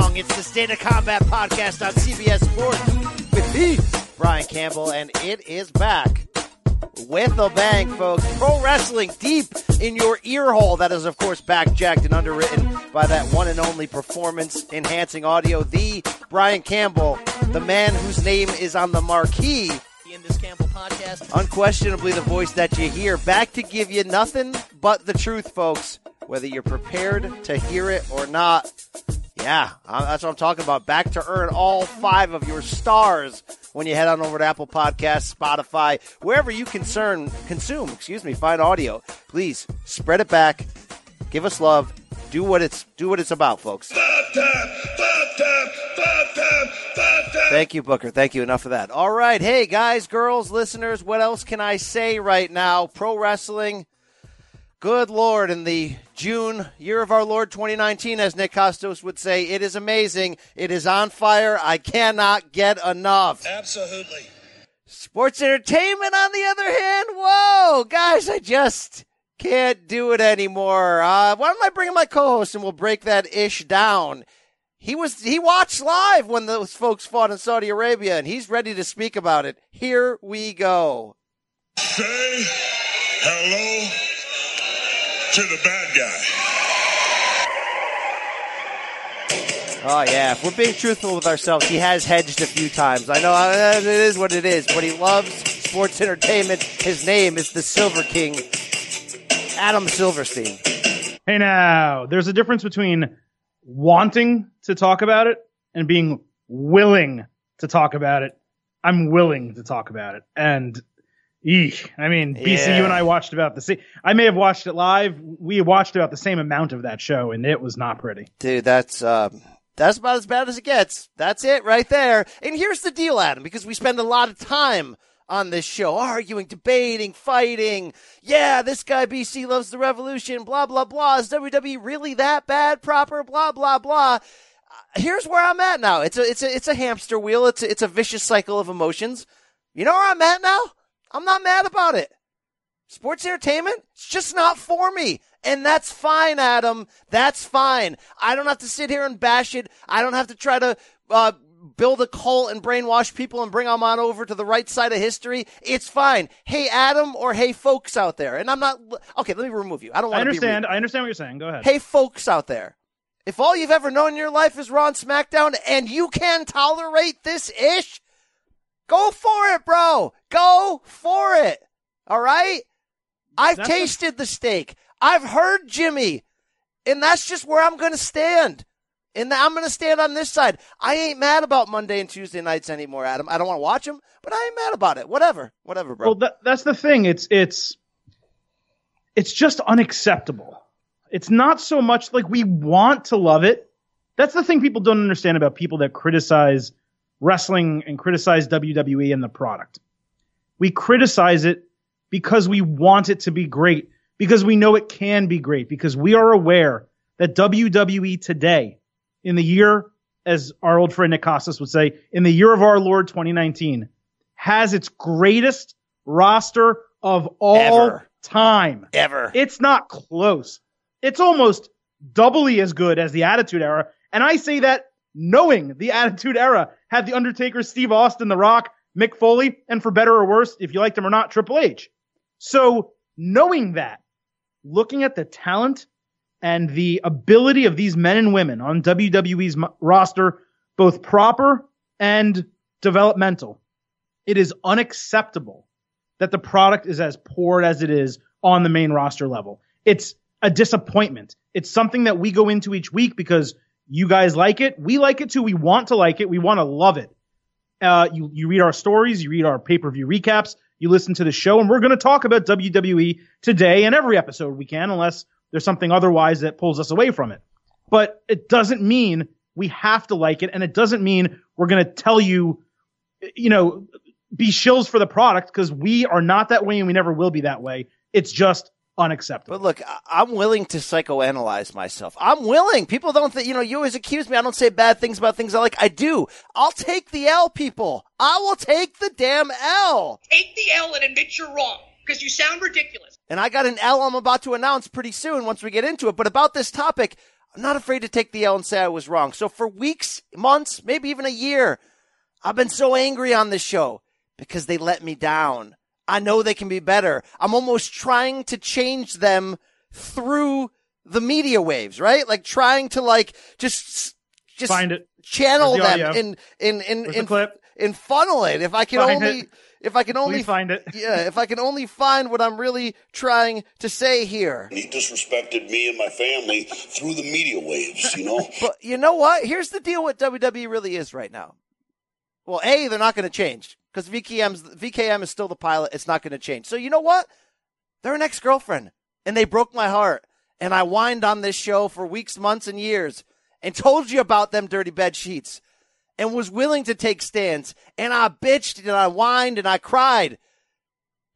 Wrong. It's the State of Combat podcast on CBS Sports with me, Brian Campbell, and it is back with a bang, folks. Pro wrestling deep in your ear hole. That is, of course, backjacked and underwritten by that one and only performance-enhancing audio, the Brian Campbell, the man whose name is on the marquee in this Campbell podcast. Unquestionably the voice that you hear, back to give you nothing but the truth, folks, whether you're prepared to hear it or not. Yeah, that's what I'm talking about. Back to earn all five of your stars when you head on over to Apple Podcasts, Spotify, wherever you consume fine audio. Please spread it back. Give us love. Do what it's about, folks. Five time, five time, five time, five time. Thank you, Booker. Thank you. Enough of that. All right. Hey, guys, girls, listeners, what else can I say right now? Pro wrestling. Good Lord, in the June year of our Lord 2019, as Nick Costos would say, it is amazing. It is on fire. I cannot get enough. Absolutely. Sports entertainment, on the other hand, whoa, guys, I just can't do it anymore. Why don't I bring in my co-host and we'll break that ish down. He watched live when those folks fought in Saudi Arabia, and he's ready to speak about it. Here we go. Say hello to the bad guy. Oh, yeah. If we're being truthful with ourselves, he has hedged a few times. I know it is what it is, but he loves sports entertainment. His name is the Silver King, Adam Silverstein. Hey, now, there's a difference between wanting to talk about it and being willing to talk about it. I'm willing to talk about it. And BC, you and I watched about the same. I may have watched it live. We watched about the same amount of that show, and it was not pretty. Dude, that's about as bad as it gets. That's it right there. And here's the deal, Adam, because we spend a lot of time on this show arguing, debating, fighting. Yeah, this guy, BC, loves the revolution, blah, blah, blah. Is WWE really that bad, proper, blah, blah, blah. Here's where I'm at now. It's a hamster wheel. It's a vicious cycle of emotions. You know where I'm at now? I'm not mad about it. Sports entertainment, it's just not for me. And that's fine, Adam. That's fine. I don't have to sit here and bash it. I don't have to try to build a cult and brainwash people and bring them on over to the right side of history. It's fine. Hey, Adam, or hey, folks out there. And I'm not – okay, let me remove you. I don't want to be rude. I understand what you're saying. Go ahead. Hey, folks out there. If all you've ever known in your life is Raw and SmackDown and you can tolerate this ish, go for it, bro. Go for it. All right? I've tasted the steak. I've heard Jimmy. And that's just where I'm going to stand. And I'm going to stand on this side. I ain't mad about Monday and Tuesday nights anymore, Adam. I don't want to watch them, but I ain't mad about it. Whatever, bro. Well, that's the thing. It's just unacceptable. It's not so much like we want to love it. That's the thing people don't understand about people that criticize wrestling and criticize WWE and the product. We criticize it because we want it to be great, because we know it can be great, because we are aware that WWE today, in the year, as our old friend Nick Costas would say, in the year of our Lord 2019, has its greatest roster of all time. Ever. It's not close. It's almost doubly as good as the Attitude Era, and I say that knowing the Attitude Era had The Undertaker, Steve Austin, The Rock, Mick Foley, and for better or worse, if you liked them or not, Triple H. So knowing that, looking at the talent and the ability of these men and women on WWE's roster, both proper and developmental, it is unacceptable that the product is as poor as it is on the main roster level. It's a disappointment. It's something that we go into each week because you guys like it. We like it too. We want to like it. We want to love it. You read our stories. You read our pay-per-view recaps. You listen to the show. And we're going to talk about WWE today and every episode we can, unless there's something otherwise that pulls us away from it. But it doesn't mean we have to like it. And it doesn't mean we're going to tell you, be shills for the product, because we are not that way and we never will be that way. It's just unacceptable. But look, I'm willing to psychoanalyze myself. I'm willing. People don't think, you always accuse me. I don't say bad things about things I like. I do. I'll take the L, people. I will take the damn L. Take the L and admit you're wrong, because you sound ridiculous. And I got an L I'm about to announce pretty soon once we get into it. But about this topic, I'm not afraid to take the L and say I was wrong. So for weeks, months, maybe even a year, I've been so angry on this show because they let me down. I know they can be better. I'm almost trying to change them through the media waves, right? Like trying to like just find it, channel them and funnel it. If I can only find it. Yeah, if I can only find what I'm really trying to say here. He disrespected me and my family through the media waves, you know? But you know what? Here's the deal with WWE really is right now. Well, A, they're not going to change because VKM is still the pilot. It's not going to change. So you know what? They're an ex-girlfriend and they broke my heart. And I whined on this show for weeks, months, and years and told you about them dirty bed sheets and was willing to take stands. And I bitched and I whined and I cried.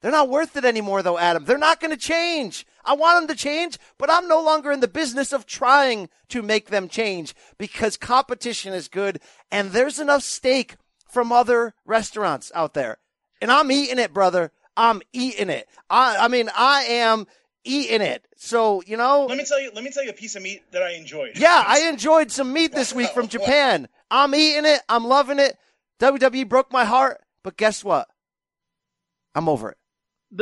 They're not worth it anymore, though, Adam. They're not going to change. I want them to change, but I'm no longer in the business of trying to make them change because competition is good and there's enough steak from other restaurants out there. And I'm eating it, brother. I'm eating it. I am eating it. So, you know, let me tell you a piece of meat that I enjoyed. Yeah, I enjoyed some meat this week from Japan. I'm eating it. I'm loving it. WWE broke my heart, but guess what? I'm over it.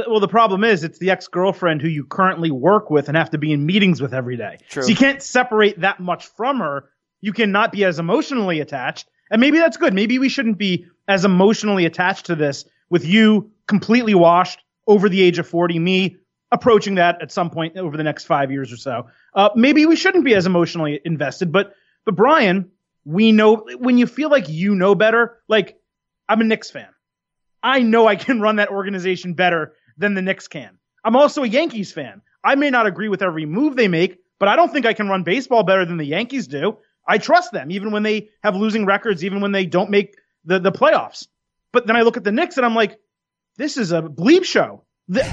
Well, the problem is it's the ex-girlfriend who you currently work with and have to be in meetings with every day. True. So you can't separate that much from her. You cannot be as emotionally attached. And maybe that's good. Maybe we shouldn't be as emotionally attached to this with you completely washed over the age of 40, me approaching that at some point over the next 5 years or so. Maybe we shouldn't be as emotionally invested. But Brian, we know when you feel like you know better, like I'm a Knicks fan. I know I can run that organization better than the Knicks can. I'm also a Yankees fan. I may not agree with every move they make, but I don't think I can run baseball better than the Yankees do. I trust them, even when they have losing records, even when they don't make the playoffs. But then I look at the Knicks and I'm like, this is a bleep show.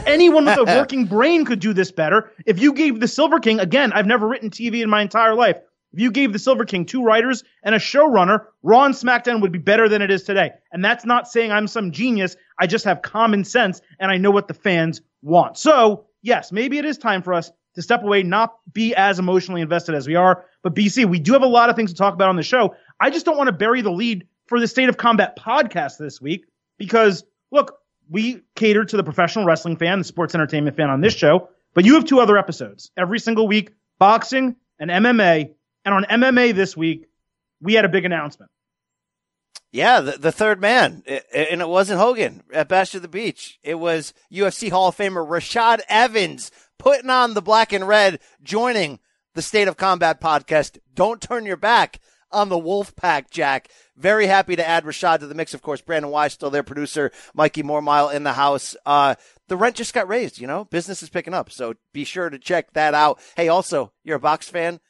Anyone with a working brain could do this better. If you gave the Silver King, again, I've never written TV in my entire life. If you gave the Silver King two writers and a showrunner, Raw and SmackDown would be better than it is today. And that's not saying I'm some genius. I just have common sense and I know what the fans want. So, yes, maybe it is time for us to step away, not be as emotionally invested as we are. But BC, we do have a lot of things to talk about on the show. I just don't want to bury the lead for the State of Combat podcast this week because, look, we cater to the professional wrestling fan, the sports entertainment fan on this show, but you have two other episodes every single week, boxing and MMA. And on MMA this week, we had a big announcement. Yeah, the third man, and it wasn't Hogan at Bash of the Beach. It was UFC Hall of Famer Rashad Evans putting on the black and red, joining the State of Combat podcast. Don't turn your back on the Wolfpack, Jack. Very happy to add Rashad to the mix. Of course, Brandon Wise still there, producer Mikey Mormile in the house. The rent just got raised, you know, business is picking up. So be sure to check that out. Hey, also, you're a box fan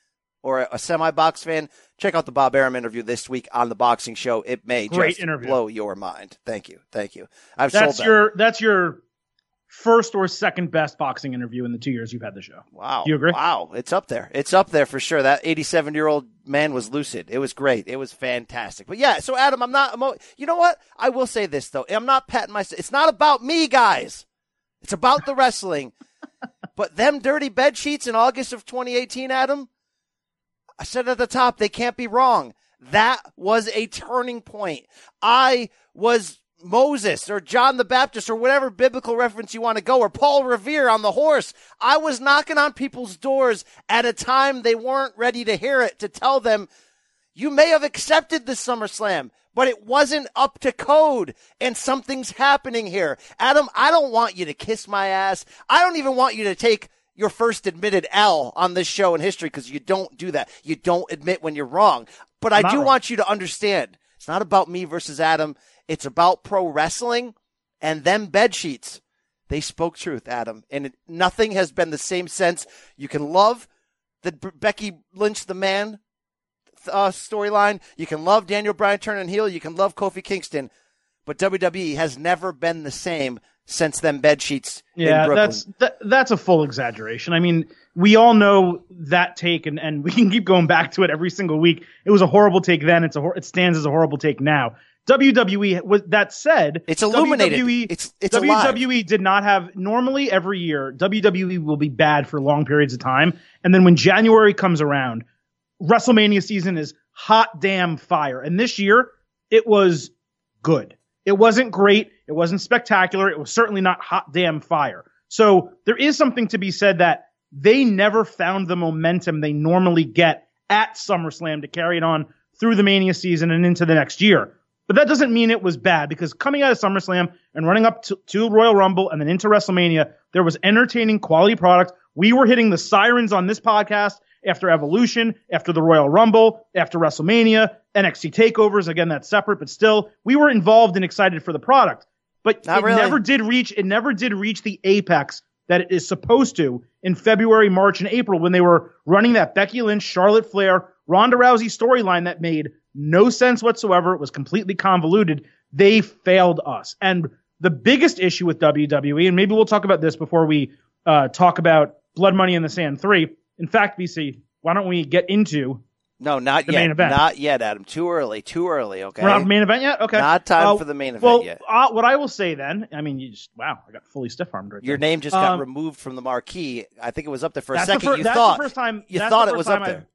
or a semi-box fan, check out the Bob Arum interview this week on The Boxing Show. It may blow your mind. Thank you. That's your first or second best boxing interview in the 2 years you've had the show. Wow. Do you agree? Wow. It's up there for sure. That 87-year-old man was lucid. It was great. It was fantastic. But yeah, so Adam, I'm not, you know what? I will say this though. I'm not patting myself. It's not about me, guys. It's about the wrestling. But them dirty bed sheets in August of 2018, Adam, I said at the top, they can't be wrong. That was a turning point. I was Moses or John the Baptist or whatever biblical reference you want to go, or Paul Revere on the horse. I was knocking on people's doors at a time they weren't ready to hear it, to tell them, you may have accepted the SummerSlam, but it wasn't up to code, and something's happening here. Adam, I don't want you to kiss my ass. I don't even want you to take your first admitted L on this show in history, because you don't do that. You don't admit when you're wrong. But I do want you to understand, it's not about me versus Adam. It's about pro wrestling and them bed sheets. They spoke truth, Adam. And nothing has been the same since. You can love the Becky Lynch, the man storyline. You can love Daniel Bryan turning heel. You can love Kofi Kingston. But WWE has never been the same since them bed sheets in Brooklyn. That's a full exaggeration. I mean, we all know that take, and we can keep going back to it every single week. It was a horrible take then. It stands as a horrible take now. WWE was that said. It's illuminated. WWE did not have, normally every year WWE will be bad for long periods of time, and then when January comes around, WrestleMania season is hot damn fire. And this year, it was good. It wasn't great. It wasn't spectacular. It was certainly not hot damn fire. So there is something to be said that they never found the momentum they normally get at SummerSlam to carry it on through the Mania season and into the next year. But that doesn't mean it was bad, because coming out of SummerSlam and running up to Royal Rumble and then into WrestleMania, there was entertaining quality product. We were hitting the sirens on this podcast after Evolution, after the Royal Rumble, after WrestleMania, NXT takeovers. Again, that's separate, but still, we were involved and excited for the product. But it never did reach the apex that it is supposed to in February, March, and April, when they were running that Becky Lynch, Charlotte Flair, Ronda Rousey storyline that made no sense whatsoever. It was completely convoluted. They failed us. And the biggest issue with WWE, and maybe we'll talk about this before we talk about Blood Money in the Sand 3. In fact, BC, why don't we get into main event? Not yet, Adam. Too early, okay? We're not main event yet? Okay. Not time for the main event yet. What I will say then, I mean, I got fully stiff-armed right there. Your name just got removed from the marquee. I think it was up there for a second. You thought it was up there.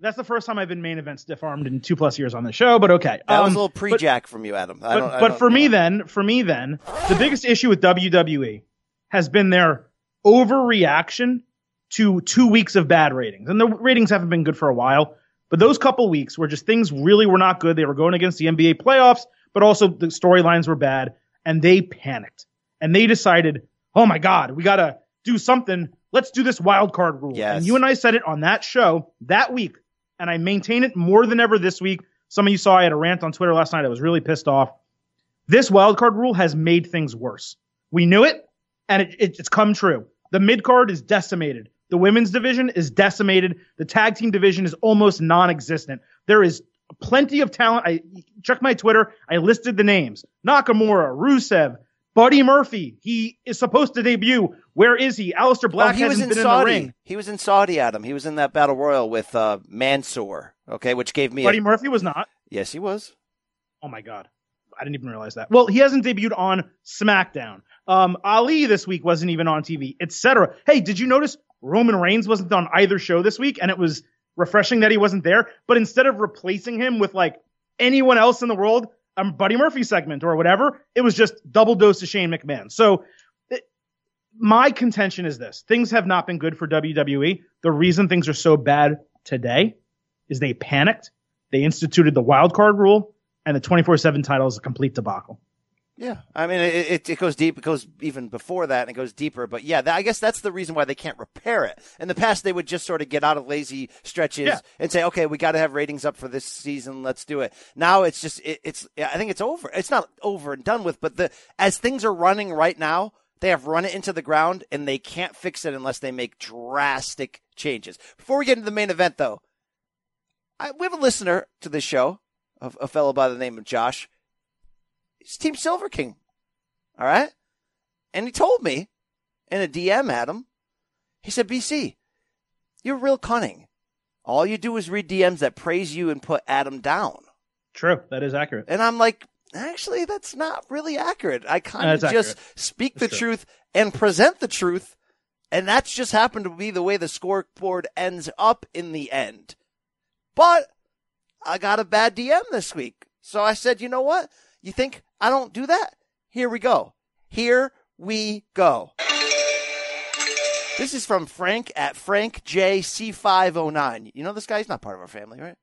That's the first time I've been main event stiff-armed in 2+ years on the show, but okay. That was a little pre-jack from you, Adam. For me then, the biggest issue with WWE has been their overreaction to 2 weeks of bad ratings. And the ratings haven't been good for a while, but those couple weeks where just things really were not good. They were going against the NBA playoffs, but also the storylines were bad, and they panicked. And they decided, oh my God, we got to do something. Let's do this wild card rule. Yes. And you and I said it on that show that week, and I maintain it more than ever this week. Some of you saw I had a rant on Twitter last night. I was really pissed off. This wild card rule has made things worse. We knew it, and it's come true. The mid card is decimated. The women's division is decimated. The tag team division is almost non-existent. There is plenty of talent. I checked my Twitter. I listed the names. Nakamura, Rusev, Buddy Murphy. He is supposed to debut. Where is he? Aleister Black hasn't been in the ring. He was in Saudi, Adam. He was in that battle royal with Mansoor, okay, which gave me Buddy Murphy was not. Yes, he was. Oh, my God. I didn't even realize that. Well, he hasn't debuted on SmackDown. Ali this week wasn't even on TV, etc. Hey, did you notice Roman Reigns wasn't on either show this week? And it was refreshing that he wasn't there. But instead of replacing him with like anyone else in the world, Buddy Murphy segment or whatever, it was just double dose of Shane McMahon. So my contention is this. Things have not been good for WWE. The reason things are so bad today is they panicked. They instituted the wild card rule, and the 24/7 title is a complete debacle. Yeah, I mean, it goes deep. It goes even before that, and it goes deeper. But, yeah, I guess that's the reason why they can't repair it. In the past, they would just sort of get out of lazy stretches and say, okay, we got to have ratings up for this season. Let's do it. Now it's just I think it's over. It's not over and done with, but as things are running right now, they have run it into the ground, and they can't fix it unless they make drastic changes. Before we get into the main event, though, we have a listener to this show, a fellow by the name of Josh. It's Team Silver King, all right? And he told me in a DM, Adam, he said, BC, you're real cunning. All you do is read DMs that praise you and put Adam down. True. That is accurate. And I'm like, actually, that's not really accurate. I kind of just speak the truth and present the truth, and that's just happened to be the way the scoreboard ends up in the end. But I got a bad DM this week, so I said, you know what? You think I don't do that? Here we go. This is from Frank at FrankJC509. You know this guy? He's not part of our family, right?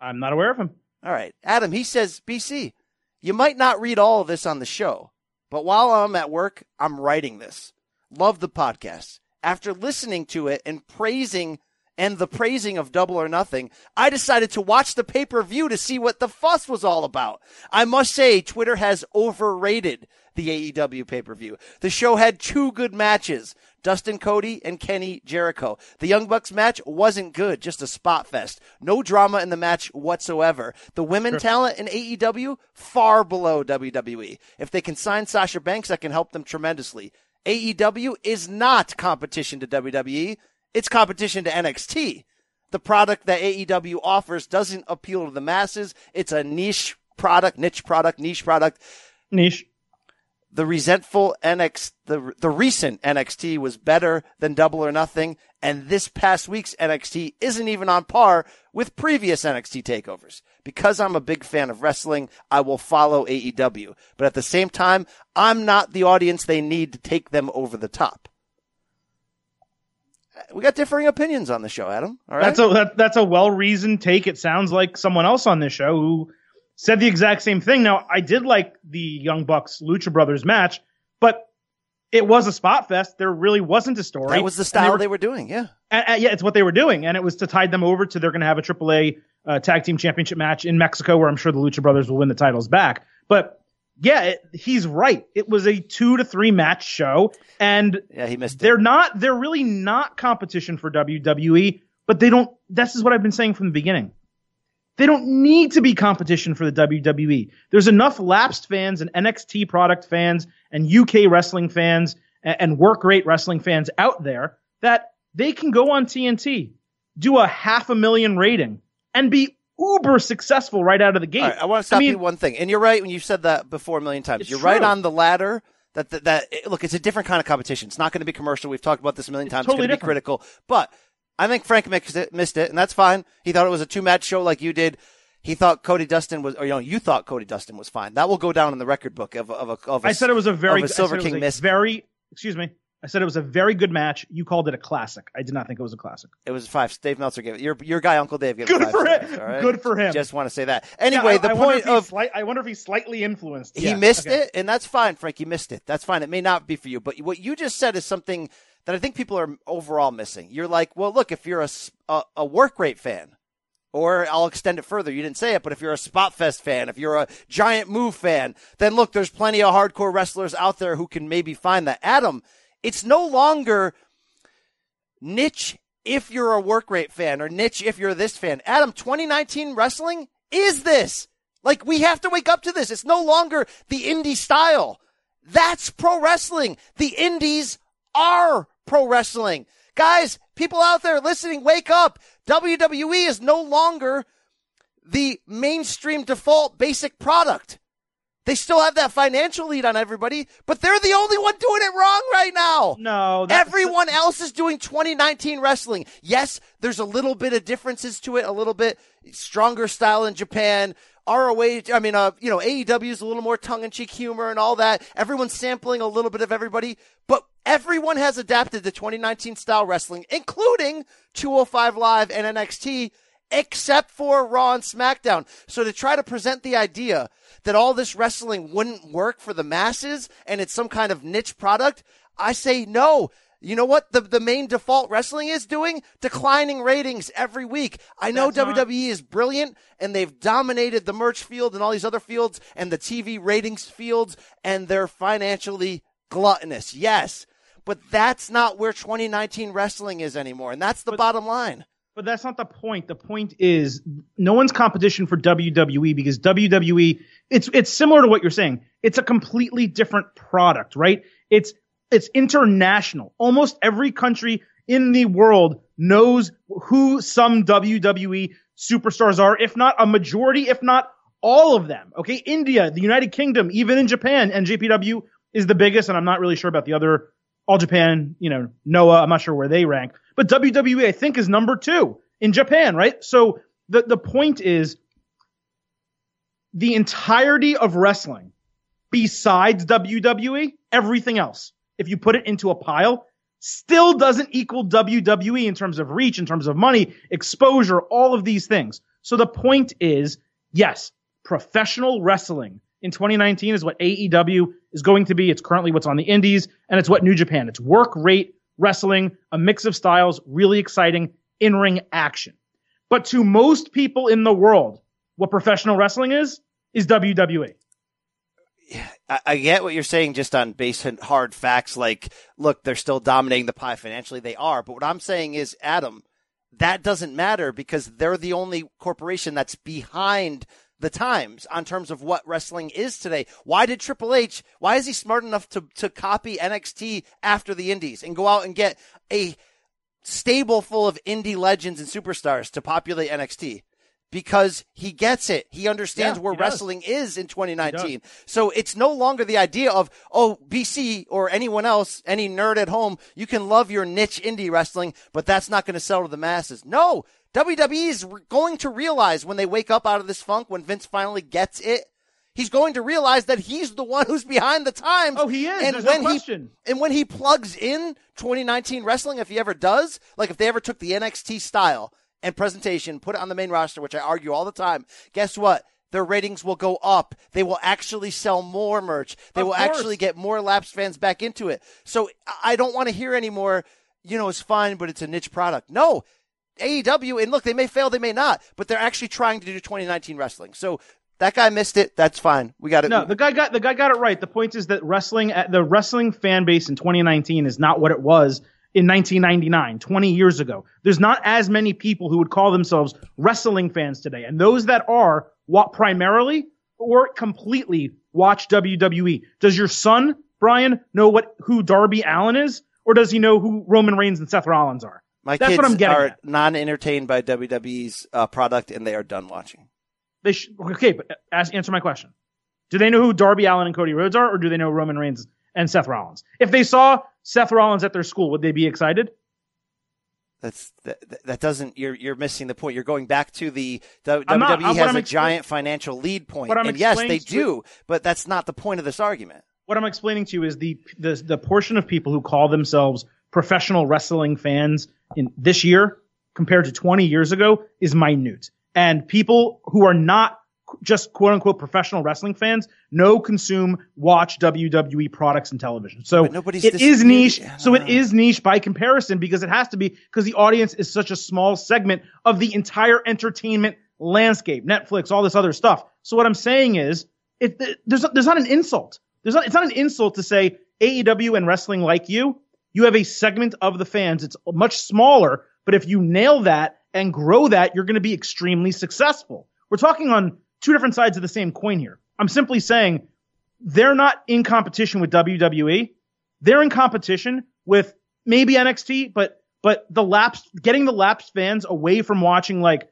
I'm not aware of him. All right. Adam, he says, BC, you might not read all of this on the show, but while I'm at work, I'm writing this. Love the podcast. After listening to it and praising of Double or Nothing, I decided to watch the pay-per-view to see what the fuss was all about. I must say, Twitter has overrated the AEW pay-per-view. The show had two good matches, Dustin Cody and Kenny Jericho. The Young Bucks match wasn't good, just a spot fest. No drama in the match whatsoever. The women talent in AEW, far below WWE. If they can sign Sasha Banks, that can help them tremendously. AEW is not competition to WWE. It's competition to NXT. The product that AEW offers doesn't appeal to the masses. It's a niche product. the resentful NXT, the recent NXT was better than Double or Nothing, and this past week's NXT isn't even on par with previous NXT takeovers. Because I'm a big fan of wrestling, I will follow AEW. But at the same time, I'm not the audience they need to take them over the top. We got differing opinions on the show, Adam. All right? That's a well-reasoned take. It sounds like someone else on this show who said the exact same thing. Now, I did like the Young Bucks Lucha Brothers match, but it was a spot fest. There really wasn't a story. That was the style they were doing, yeah. Yeah, it's what they were doing, and it was to tide them over to they're going to have a AAA Tag Team Championship match in Mexico, where I'm sure the Lucha Brothers will win the titles back. But yeah, he's right. It was a 2 to 3 match show, and yeah, he missed. They're really not competition for WWE, but they don't. This is what I've been saying from the beginning. They don't need to be competition for the WWE. There's enough lapsed fans and NXT product fans and UK wrestling fans and work rate wrestling fans out there that they can go on TNT, do a 500,000 rating, and be uber successful right out of the gate. Right, I want to stop you one thing. And you're right when you said that before a million times. You're true. Right on the ladder. Look, it's a different kind of competition. It's not going to be commercial. We've talked about this a million times. Totally it's going to be critical. But I think Frank missed it, and that's fine. He thought it was a 2-match show like you did. He thought you thought Cody Dustin was fine. That will go down in the record book of a I said it was a very Silver King miss. Excuse me. I said it was a very good match. You called it a classic. I did not think it was a classic. It was 5. Dave Meltzer gave it. Your guy, Uncle Dave, gave it 5. Good for him. All right? Good for him. Just want to say that. Anyway, yeah, I wonder if he's slightly influenced. He missed it, and that's fine, Frank. He missed it. That's fine. It may not be for you, but what you just said is something that I think people are overall missing. You're like, well, look, if you're a work rate fan, or I'll extend it further, you didn't say it, but if you're a Spot Fest fan, if you're a Giant Move fan, then look, there's plenty of hardcore wrestlers out there who can maybe find that. Adam, it's no longer niche if you're a work rate fan or niche if you're this fan. Adam, 2019 wrestling is this. Like, we have to wake up to this. It's no longer the indie style. That's pro wrestling. The indies are pro wrestling. Guys, people out there listening, wake up. WWE is no longer the mainstream default basic product. They still have that financial lead on everybody, but they're the only one doing it wrong right now. No. Everyone else is doing 2019 wrestling. Yes, there's a little bit of differences to it, a little bit stronger style in Japan. AEW's a little more tongue-in-cheek humor and all that. Everyone's sampling a little bit of everybody, but everyone has adapted to 2019 style wrestling, including 205 Live and NXT, except for Raw and SmackDown. So to try to present the idea that all this wrestling wouldn't work for the masses and it's some kind of niche product, I say no. You know what the main default wrestling is doing? Declining ratings every week. I know WWE is brilliant, and they've dominated the merch field and all these other fields and the TV ratings fields, and they're financially gluttonous. Yes, but that's not where 2019 wrestling is anymore, and that's the bottom line. But that's not the point. The point is no one's competition for WWE because WWE, it's similar to what you're saying. It's a completely different product, right? It's international. Almost every country in the world knows who some WWE superstars are, if not a majority, if not all of them. Okay, India, the United Kingdom, even in Japan, and JPW is the biggest, and I'm not really sure about the other, All Japan, Noah, I'm not sure where they rank. But WWE, I think, is number 2 in Japan, right? So the point is the entirety of wrestling, besides WWE, everything else, if you put it into a pile, still doesn't equal WWE in terms of reach, in terms of money, exposure, all of these things. So the point is, yes, professional wrestling in 2019 is what AEW is going to be. It's currently what's on the indies, and it's what New Japan. It's work rate wrestling, a mix of styles, really exciting in-ring action. But to most people in the world, what professional wrestling is WWE. I get what you're saying just on base and hard facts. Like, look, they're still dominating the pie financially. They are. But what I'm saying is, Adam, that doesn't matter because they're the only corporation that's behind the times on terms of what wrestling is today. Why did Triple H, why is he smart enough to copy NXT after the indies and go out and get a stable full of indie legends and superstars to populate NXT? because he gets it. He understands where wrestling is in 2019. So it's no longer the idea of, oh, BC or anyone else, any nerd at home, you can love your niche indie wrestling, but that's not going to sell to the masses. No, WWE is going to realize when they wake up out of this funk, when Vince finally gets it, he's going to realize that he's the one who's behind the times. Oh, he is. And there's no question. And when he plugs in 2019 wrestling, if he ever does, like if they ever took the NXT style and presentation, put it on the main roster, which I argue all the time, guess what? Their ratings will go up. They will actually sell more merch. They will actually get more lapsed fans back into it. So I don't want to hear anymore, you know, it's fine, but it's a niche product. No. AEW, and look, they may fail, they may not, but they're actually trying to do 2019 wrestling. So that guy missed it. That's fine. We got it. No, the guy got it right. The point is that the wrestling fan base in 2019 is not what it was in 1999, 20 years ago. There's not as many people who would call themselves wrestling fans today. And those that are primarily or completely watch WWE. Does your son, Brian, know who Darby Allin is? Or does he know who Roman Reigns and Seth Rollins are? That's what I'm getting at. My kids are non-entertained by WWE's product, and they are done watching. Okay, but answer my question. Do they know who Darby Allin and Cody Rhodes are, or do they know Roman Reigns and Seth Rollins? If they saw Seth Rollins at their school, would they be excited? You're missing the point. You're going back to the WWE has a giant financial lead point. And yes, they do, but that's not the point of this argument. What I'm explaining to you is the portion of people who call themselves professional wrestling fans in this year compared to 20 years ago is minute. And people who are not just quote-unquote professional wrestling fans watch WWE products and television. So it is niche. So it is niche by comparison because it has to be because the audience is such a small segment of the entire entertainment landscape, Netflix, all this other stuff. So what I'm saying is there's not an insult. It's not an insult to say AEW and wrestling like you. You have a segment of the fans. It's much smaller, but if you nail that and grow that, you're going to be extremely successful. We're talking on two different sides of the same coin here. I'm simply saying they're not in competition with WWE. They're in competition with maybe NXT, but getting the lapsed fans away from watching like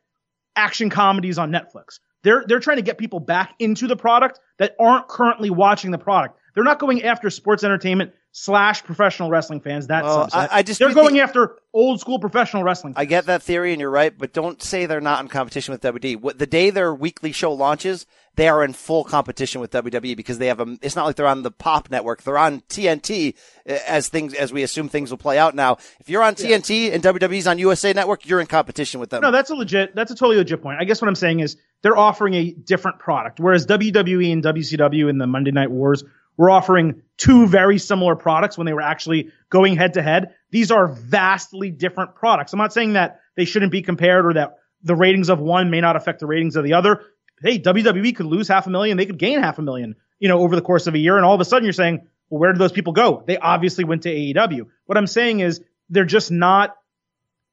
action comedies on Netflix. They're trying to get people back into the product that aren't currently watching the product. They're not going after sports entertainment / professional wrestling fans. They're going after old school professional wrestling fans. I get that theory, and you're right, but don't say they're not in competition with WWE. The day their weekly show launches, they are in full competition with WWE because they have it's not like they're on the Pop Network. They're on TNT as we assume things will play out now. If you're on TNT and WWE's on USA Network, you're in competition with them. No, that's a totally legit point. I guess what I'm saying is they're offering a different product, whereas WWE and WCW and the Monday Night Wars were offering two very similar products when they were actually going head-to-head. These are vastly different products. I'm not saying that they shouldn't be compared or that the ratings of one may not affect the ratings of the other. Hey, WWE could lose 500,000. They could gain 500,000, over the course of a year. And all of a sudden you're saying, well, where did those people go? They obviously went to AEW. What I'm saying is they're just not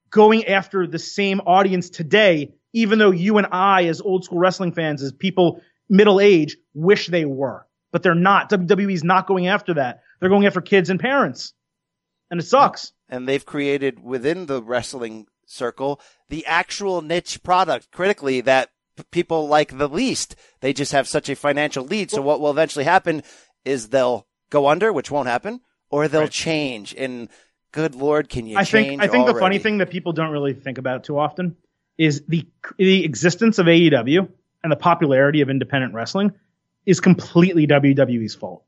going after the same audience today, even though you and I, as old school wrestling fans, as people middle age, wish they were. But they're not. WWE's not going after that. They're going after kids and parents. And it sucks. And they've created within the wrestling circle the actual niche product critically that people like the least. They just have such a financial lead. So what will eventually happen is they'll go under, which won't happen, or they'll change. And good Lord, can you change? I think the funny thing that people don't really think about too often is the existence of AEW and the popularity of independent wrestling is completely WWE's fault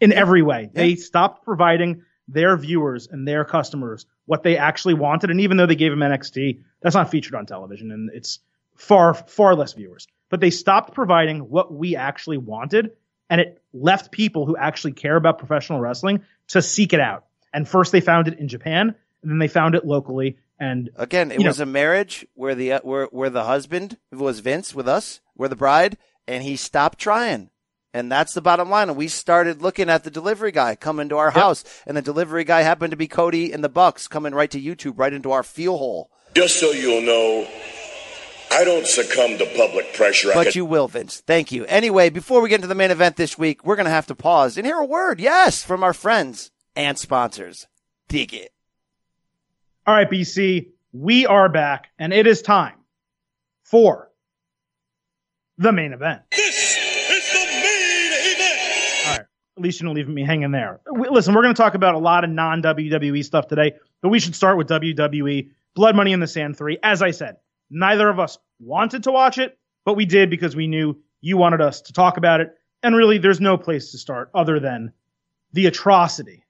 in every way. They stopped providing their viewers and their customers what they actually wanted. And even though they gave them NXT, that's not featured on television and it's far, far less viewers, but they stopped providing what we actually wanted. And it left people who actually care about professional wrestling to seek it out. And first they found it in Japan and then they found it locally. And again, it was a marriage where the husband was Vince with us, where the bride, and he stopped trying. And that's the bottom line. And we started looking at the delivery guy coming to our house. And the delivery guy happened to be Cody and the Bucks coming right to YouTube, right into our feel hole. Just so you'll know, I don't succumb to public pressure. But you will, Vince. Thank you. Anyway, before we get into the main event this week, we're going to have to pause and hear a word, from our friends and sponsors. Dig it. All right, BC, we are back. And it is time for the main event. This is the main event. All right. At least you don't leave me hanging there. Listen, we're going to talk about a lot of non-WWE stuff today, but we should start with WWE Blood Money in the Sand 3. As I said, neither of us wanted to watch it, but we did because we knew you wanted us to talk about it. And really, there's no place to start other than the atrocity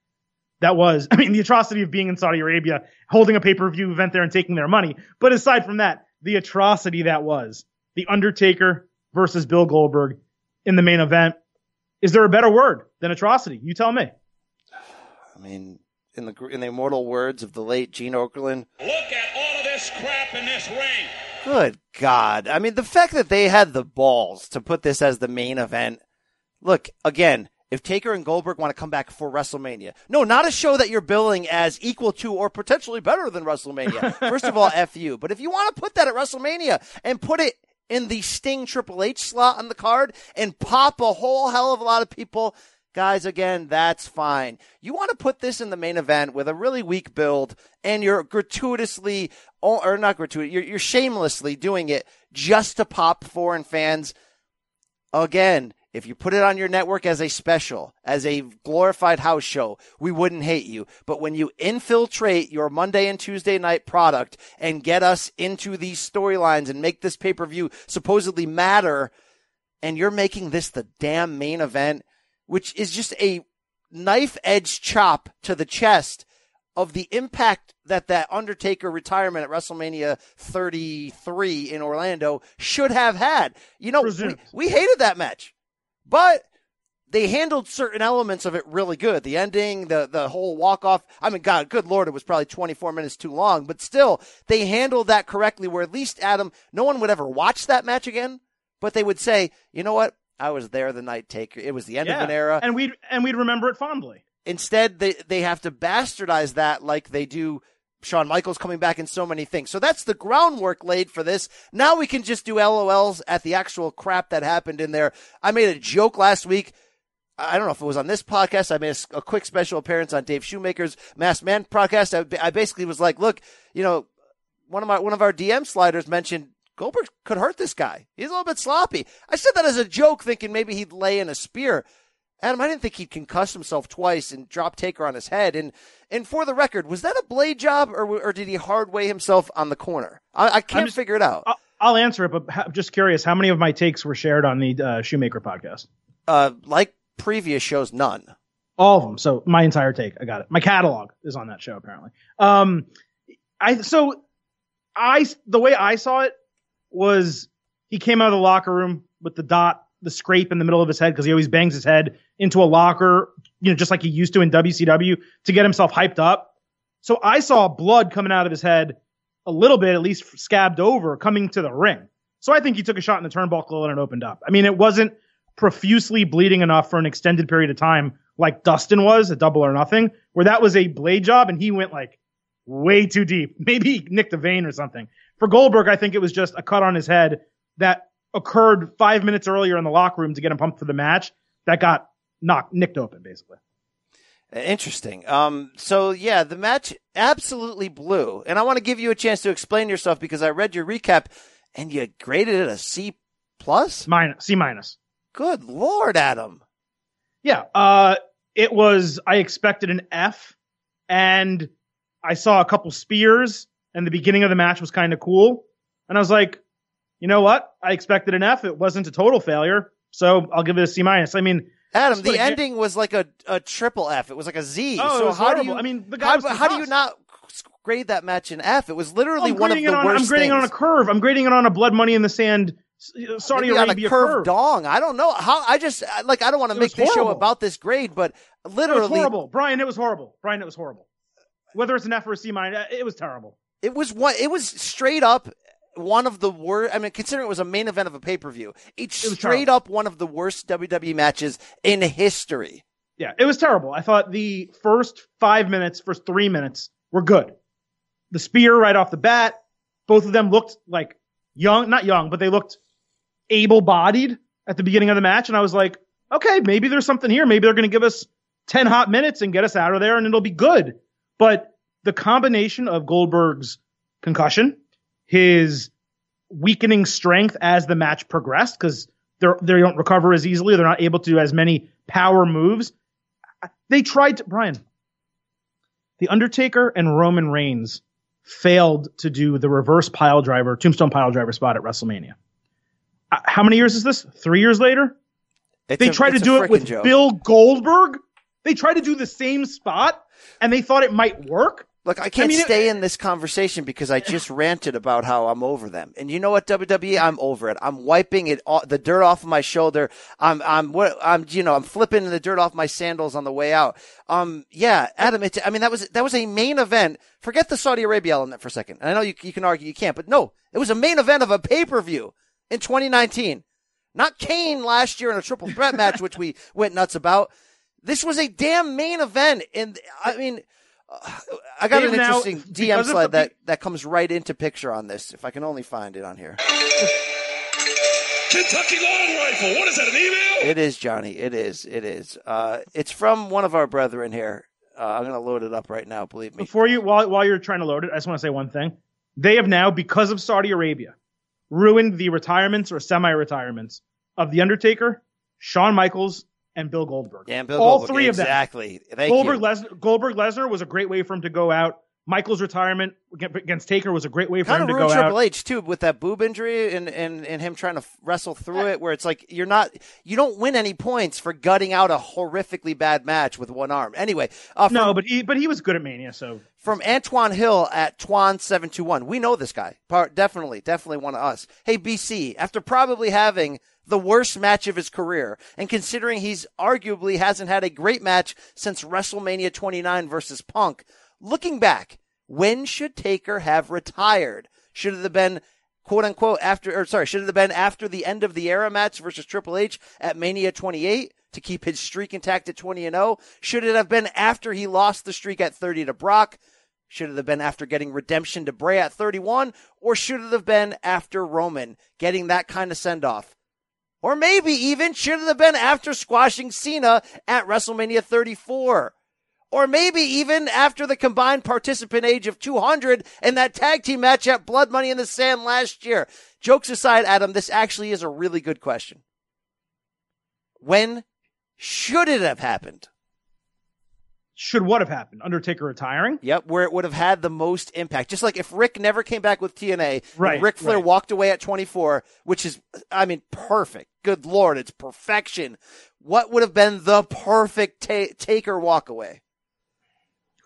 that was, I mean, the atrocity of being in Saudi Arabia, holding a pay-per-view event there and taking their money. But aside from that, the atrocity that was The Undertaker versus Bill Goldberg in the main event. Is there a better word than atrocity? You tell me. I mean, in the immortal words of the late Gene Okerlund, look at all of this crap in this ring. Good God. I mean, the fact that they had the balls to put this as the main event. Look, again, if Taker and Goldberg want to come back for WrestleMania. No, not a show that you're billing as equal to or potentially better than WrestleMania. First of all, F you. But if you want to put that at WrestleMania and put it in the Sting Triple H slot on the card and pop a whole hell of a lot of people. Guys, again, that's fine. You want to put this in the main event with a really weak build and you're gratuitously, or not gratuitous, you're shamelessly doing it just to pop foreign fans. Again, if you put it on your network as a special, as a glorified house show, we wouldn't hate you. But when you infiltrate your Monday and Tuesday night product and get us into these storylines and make this pay-per-view supposedly matter, and you're making this the damn main event, which is just a knife-edge chop to the chest of the impact that Undertaker retirement at WrestleMania 33 in Orlando should have had. You know, we hated that match. But they handled certain elements of it really good. The ending, the whole walk-off. I mean, God, good Lord, it was probably 24 minutes too long. But still, they handled that correctly where at least, Adam, no one would ever watch that match again. But they would say, you know what? I was there the night Taker. It was the end of an era. And we'd remember it fondly. Instead, they have to bastardize that like they do Shawn Michaels coming back in so many things. So that's the groundwork laid for this. Now we can just do LOLs at the actual crap that happened in there. I made a joke last week. I don't know if it was on this podcast. I made a quick special appearance on Dave Shoemaker's Masked Man podcast. I basically was like, look, you know, one of our DM sliders mentioned Goldberg could hurt this guy. He's a little bit sloppy. I said that as a joke, thinking maybe he'd lay in a spear. Adam, I didn't think he'd concuss himself twice and drop Taker on his head. And for the record, was that a blade job or did he hard way himself on the corner? I can't figure it out. I'll answer it, but I'm just curious. How many of my takes were shared on the Shoemaker podcast? Like previous shows, none. All of them. So my entire take. I got it. My catalog is on that show, apparently. The way I saw it was he came out of the locker room with the scrape in the middle of his head because he always bangs his head into a locker, you know, just like he used to in WCW to get himself hyped up. So I saw blood coming out of his head a little bit, at least scabbed over, coming to the ring. So I think he took a shot in the turnbuckle and it opened up. I mean, it wasn't profusely bleeding enough for an extended period of time like Dustin was at Double or Nothing, where that was a blade job and he went like way too deep. Maybe he nicked a vein or something. For Goldberg, I think it was just a cut on his head that occurred 5 minutes earlier in the locker room to get him pumped for the match that got nicked open, basically. Interesting. So yeah, the match absolutely blew. And I want to give you a chance to explain yourself because I read your recap and you graded it a C+? C-. Good Lord, Adam. Yeah. I expected an F and I saw a couple spears and the beginning of the match was kind of cool. And I was like, you know what? I expected an F. It wasn't a total failure, so I'll give it a C-. I mean, Adam, the ending was like a triple F. It was like a Z. Oh, so how horrible. How do you not grade that match an F? It was literally one of the worst. I'm grading it on a curve. I'm grading it on a Blood Money in the Sand. Saudi Arabia curve. Dong. I don't know how. I don't want to make this show about this grade, but literally, it was horrible, Brian. It was horrible, Brian. It was horrible. Whether it's an F or a C-, it was terrible. It was straight up. One of the worst, I mean, considering it was a main event of a pay-per-view, it was straight terrible. Up one of the worst WWE matches in history. Yeah, it was terrible. I thought the first 3 minutes were good. The spear right off the bat, both of them looked like not young, but they looked able-bodied at the beginning of the match. And I was like, okay, maybe there's something here. Maybe they're going to give us 10 hot minutes and get us out of there and it'll be good. But the combination of Goldberg's concussion, his weakening strength as the match progressed because they don't recover as easily. They're not able to do as many power moves. They tried to, Brian, The Undertaker and Roman Reigns failed to do the reverse pile driver, tombstone pile driver spot at WrestleMania. How many years is this? 3 years later? They tried to do it with Bill Goldberg. They tried to do the same spot and they thought it might work. Look, I can't stay in this conversation because I just ranted about how I'm over them. And you know what, WWE, I'm over it. I'm wiping it all, the dirt off my shoulder. I'm flipping the dirt off my sandals on the way out. Yeah, Adam, that was a main event. Forget the Saudi Arabia element for a second. And I know you can argue you can't, but no, it was a main event of a pay-per-view in 2019. Not Kane last year in a triple threat match, which we went nuts about. This was a damn main event. And I mean, I got an interesting DM slide that comes right into picture on this, if I can only find it on here. Kentucky Long Rifle. What is that, an email? It is, Johnny. It is. It's from one of our brethren here. I'm going to load it up right now, believe me. Before you, while you're trying to load it, I just want to say one thing. They have now, because of Saudi Arabia, ruined the retirements or semi-retirements of The Undertaker, Shawn Michaels, and Bill Goldberg. Yeah, All three of them. Exactly. Goldberg Lesnar was a great way for him to go out. Michael's retirement against Taker was a great way for him to go out. Kind of ruined Triple H, too, with that boob injury and him trying to wrestle through it, where it's like you don't win any points for gutting out a horrifically bad match with one arm. Anyway. But he was good at Mania, so. From Antoine Hill at Twan721. We know this guy. Definitely one of us. Hey, BC, after probably having the worst match of his career, and considering he's arguably hasn't had a great match since WrestleMania 29 versus Punk, looking back, when should Taker have retired? Should it have been after the end of the era match versus Triple H at Mania 28 to keep his streak intact at 20-0? Should it have been after he lost the streak at 30 to Brock? Should it have been after getting redemption to Bray at 31? Or should it have been after Roman getting that kind of send-off? Or maybe even should it have been after squashing Cena at WrestleMania 34. Or maybe even after the combined participant age of 200 and that tag team match at Blood Money in the Sand last year. Jokes aside, Adam, this actually is a really good question. When should it have happened? Should what have happened? Undertaker retiring? Yep, where it would have had the most impact. Just like if Rick never came back with TNA, right, Ric Flair walked away at 24, which is, perfect. Good Lord, it's perfection. What would have been the perfect Taker walk away?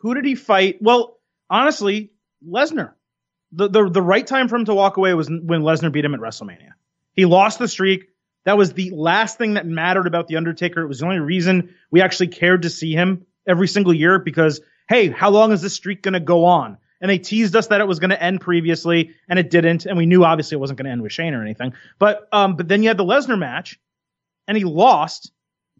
Who did he fight? Well, honestly, Lesnar. The right time for him to walk away was when Lesnar beat him at WrestleMania. He lost the streak. That was the last thing that mattered about The Undertaker. It was the only reason we actually cared to see him every single year, because, hey, how long is this streak going to go on? And they teased us that it was going to end previously, and it didn't. And we knew, obviously, it wasn't going to end with Shane or anything. But then you had the Lesnar match, and he lost,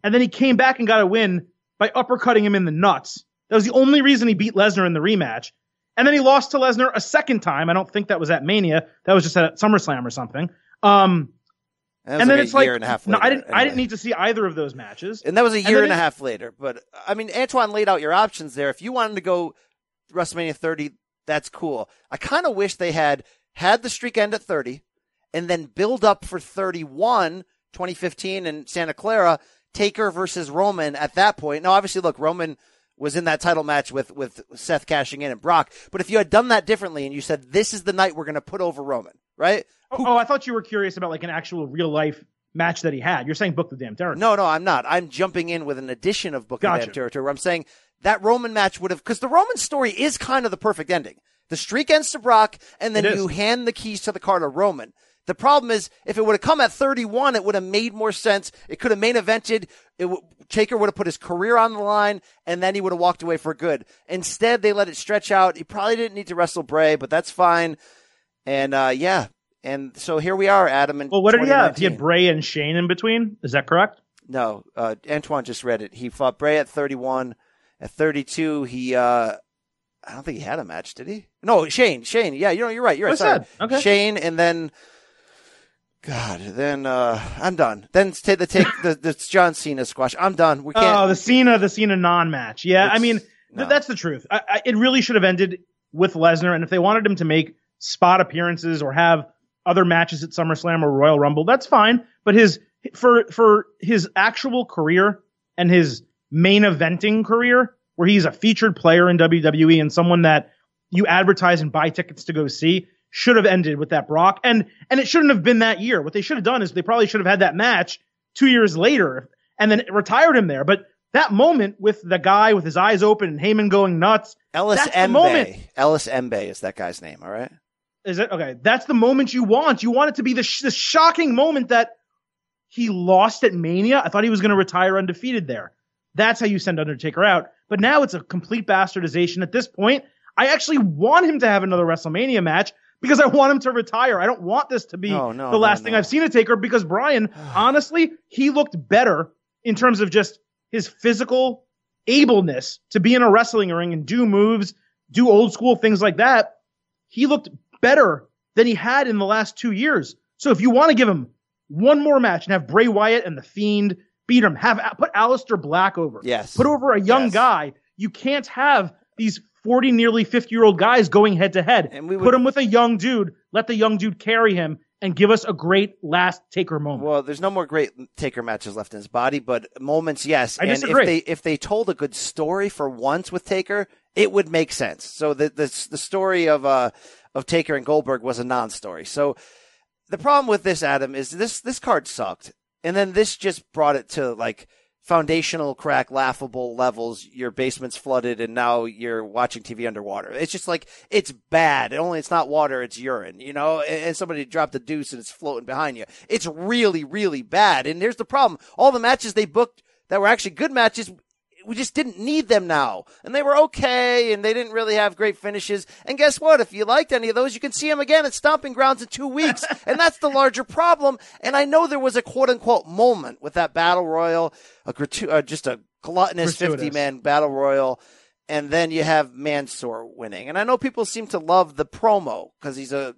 and then he came back and got a win by uppercutting him in the nuts. That was the only reason he beat Lesnar in the rematch. And then he lost to Lesnar a second time. I don't think that was at Mania. That was just at SummerSlam or something. And then it's like, I didn't need to see either of those matches. And that was a year and a half later. But, Antoine laid out your options there. If you wanted to go WrestleMania 30, that's cool. I kind of wish they had the streak end at 30 and then build up for 31, 2015 in Santa Clara, Taker versus Roman at that point. Now, obviously, look, Roman was in that title match with Seth cashing in and Brock. But if you had done that differently and you said, this is the night we're going to put over Roman, right? I thought you were curious about like an actual real life match that he had. You're saying Book the Damn Territory. No, I'm not. I'm jumping in with an addition of Book the Damn Territory, where I'm saying that Roman match would have, because the Roman story is kind of the perfect ending. The streak ends to Brock, and then you hand the keys to the car to Roman. The problem is, if it would have come at 31, it would have made more sense. It could have main evented. Taker would have put his career on the line, and then he would have walked away for good. Instead, they let it stretch out. He probably didn't need to wrestle Bray, but that's fine. And and so here we are, Adam. Well, what did he have? He had Bray and Shane in between. Is that correct? No, Antoine just read it. He fought Bray at 31. At 32, he I don't think he had a match, did he? No, Shane. Yeah, you're right. You're right. Sorry. Okay. Shane, and then God, then I'm done. Then the John Cena squash. I'm done. We can't. Oh, the Cena non-match. Yeah, that's the truth. It really should have ended with Lesnar, and if they wanted him to make spot appearances or have other matches at SummerSlam or Royal Rumble, that's fine. But his for his actual career and his main eventing career, where he's a featured player in WWE and someone that you advertise and buy tickets to go see, should have ended with that Brock. And it shouldn't have been that year. What they should have done is they probably should have had that match 2 years later and then retired him there. But that moment with the guy with his eyes open and Heyman going nuts, Ellis Mbaye. Ellis Mbaye is that guy's name, all right? Is it? Okay, that's the moment you want. You want it to be the shocking moment that he lost at Mania. I thought he was going to retire undefeated there. That's how you send Undertaker out. But now it's a complete bastardization at this point. I actually want him to have another WrestleMania match because I want him to retire. I don't want this to be the last thing I've seen of Taker, because Brian, honestly, he looked better in terms of just his physical ableness to be in a wrestling ring and do moves, do old school things like that. He looked better than he had in the last 2 years. So if you want to give him one more match and have Bray Wyatt and The Fiend beat him, put Aleister Black over. Yes. Put over a young guy. You can't have these 40, nearly 50-year-old guys going head-to-head. And put him with a young dude. Let the young dude carry him and give us a great last Taker moment. Well, there's no more great Taker matches left in his body, but moments, yes. I disagree. And if they told a good story for once with Taker, it would make sense. So the story of Taker and Goldberg was a non-story. So the problem with this, Adam, is this card sucked. And then this just brought it to, like, foundational crack, laughable levels. Your basement's flooded and now you're watching TV underwater. It's just like, it's bad. Only it's not water, it's urine, you know, and somebody dropped a deuce and it's floating behind you. It's really, really bad. And here's the problem. All the matches they booked that were actually good matches, we just didn't need them now. And they were okay, and they didn't really have great finishes. And guess what? If you liked any of those, you can see them again at Stomping Grounds in 2 weeks. And that's the larger problem. And I know there was a quote-unquote moment with that Battle Royal, just a gluttonous 50-man Battle Royal. And then you have Mansoor winning. And I know people seem to love the promo because he's a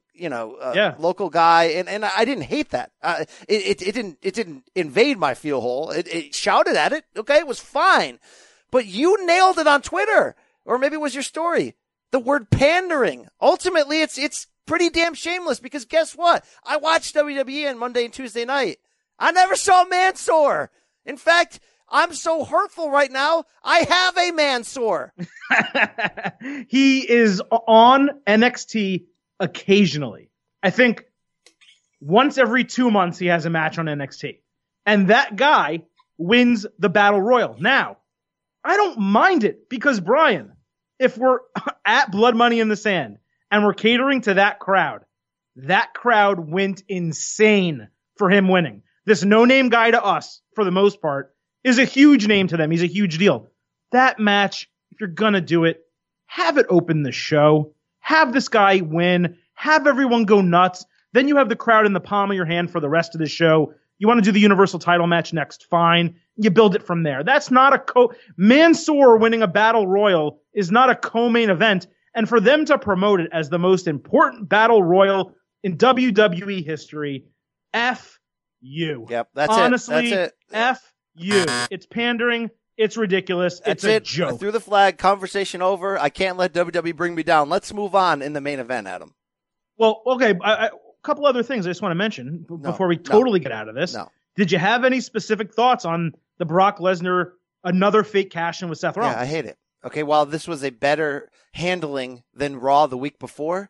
local guy. And I didn't hate that. It didn't invade my feel hole. It shouted at it. Okay. It was fine, but you nailed it on Twitter, or maybe it was your story. The word pandering. Ultimately, it's pretty damn shameless, because guess what? I watched WWE on Monday and Tuesday night. I never saw Mansoor. In fact, I'm so hurtful right now. I have a Mansoor. He is on NXT occasionally. I think once every 2 months he has a match on NXT. And that guy wins the Battle Royal. Now, I don't mind it, because, Brian, if we're at Blood Money in the Sand and we're catering to that crowd went insane for him winning. This no-name guy to us, for the most part, is a huge name to them. He's a huge deal. That match, if you're going to do it, have it open the show. Have this guy win. Have everyone go nuts. Then you have the crowd in the palm of your hand for the rest of the show. You want to do the Universal title match next? Fine. You build it from there. That's not a Mansoor winning a Battle Royal is not a co-main event. And for them to promote it as the most important Battle Royal in WWE history, F you. Yep, that's honestly, it. Honestly, that's it. F you. It's pandering. It's ridiculous. It's a joke. I threw the flag. Conversation over. I can't let WWE bring me down. Let's move on in the main event, Adam. Well, okay. A couple other things I just want to mention before we totally get out of this. No. Did you have any specific thoughts on the Brock Lesnar, another fake cash in with Seth Rollins? Yeah, I hate it. Okay, while this was a better handling than Raw the week before,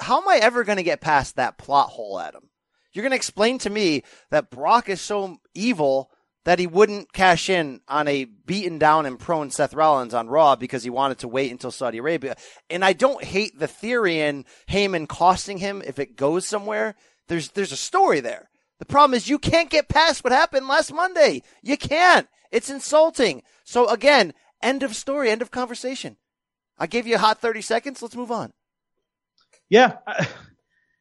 how am I ever going to get past that plot hole, Adam? You're going to explain to me that Brock is so evil that he wouldn't cash in on a beaten down and prone Seth Rollins on Raw because he wanted to wait until Saudi Arabia. And I don't hate the theory in Heyman costing him if it goes somewhere. There's a story there. The problem is you can't get past what happened last Monday. You can't. It's insulting. So again, end of story, end of conversation. I gave you a hot 30 seconds. Let's move on. Yeah.